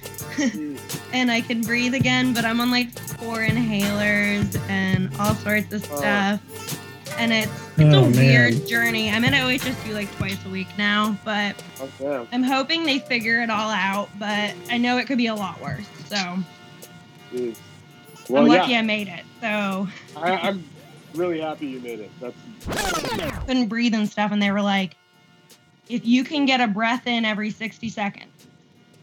and I can breathe again, but I'm on like four inhalers and all sorts of stuff. Oh. And it's it's oh, a weird man. journey. I'm at O H S U like twice a week now, but okay. I'm hoping they figure it all out. But I know it could be a lot worse. So Jeez. Well, I'm lucky yeah. I made it. So I, I'm really happy you made it. That's couldn't breathe and stuff, and they were like, if you can get a breath in every sixty seconds,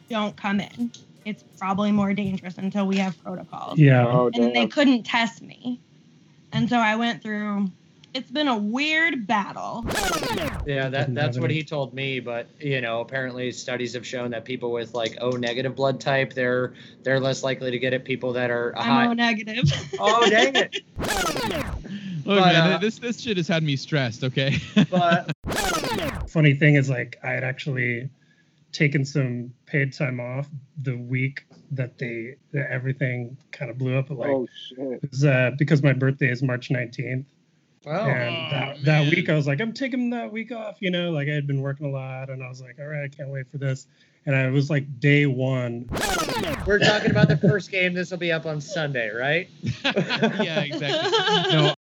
don't come in. It's probably more dangerous until we have protocols. Yeah. Oh, and damn. They couldn't test me, and so I went through. It's been a weird battle. Yeah, that that's what he told me. But, you know, apparently studies have shown that people with, like, O negative blood type, they're they're less likely to get it. People that are I'm high. O negative. Oh, dang it. Look, but, man, uh, this, this shit has had me stressed, okay? But funny thing is, like, I had actually taken some paid time off the week that they that everything kind of blew up. Like, oh, shit. It was, uh, because my birthday is March nineteenth. Oh, and that, that week I was like, I'm taking that week off, you know, like I had been working a lot and I was like, all right, I can't wait for this. And I was like, day one. We're talking about the first game. This will be up on Sunday, right? Yeah, exactly. No,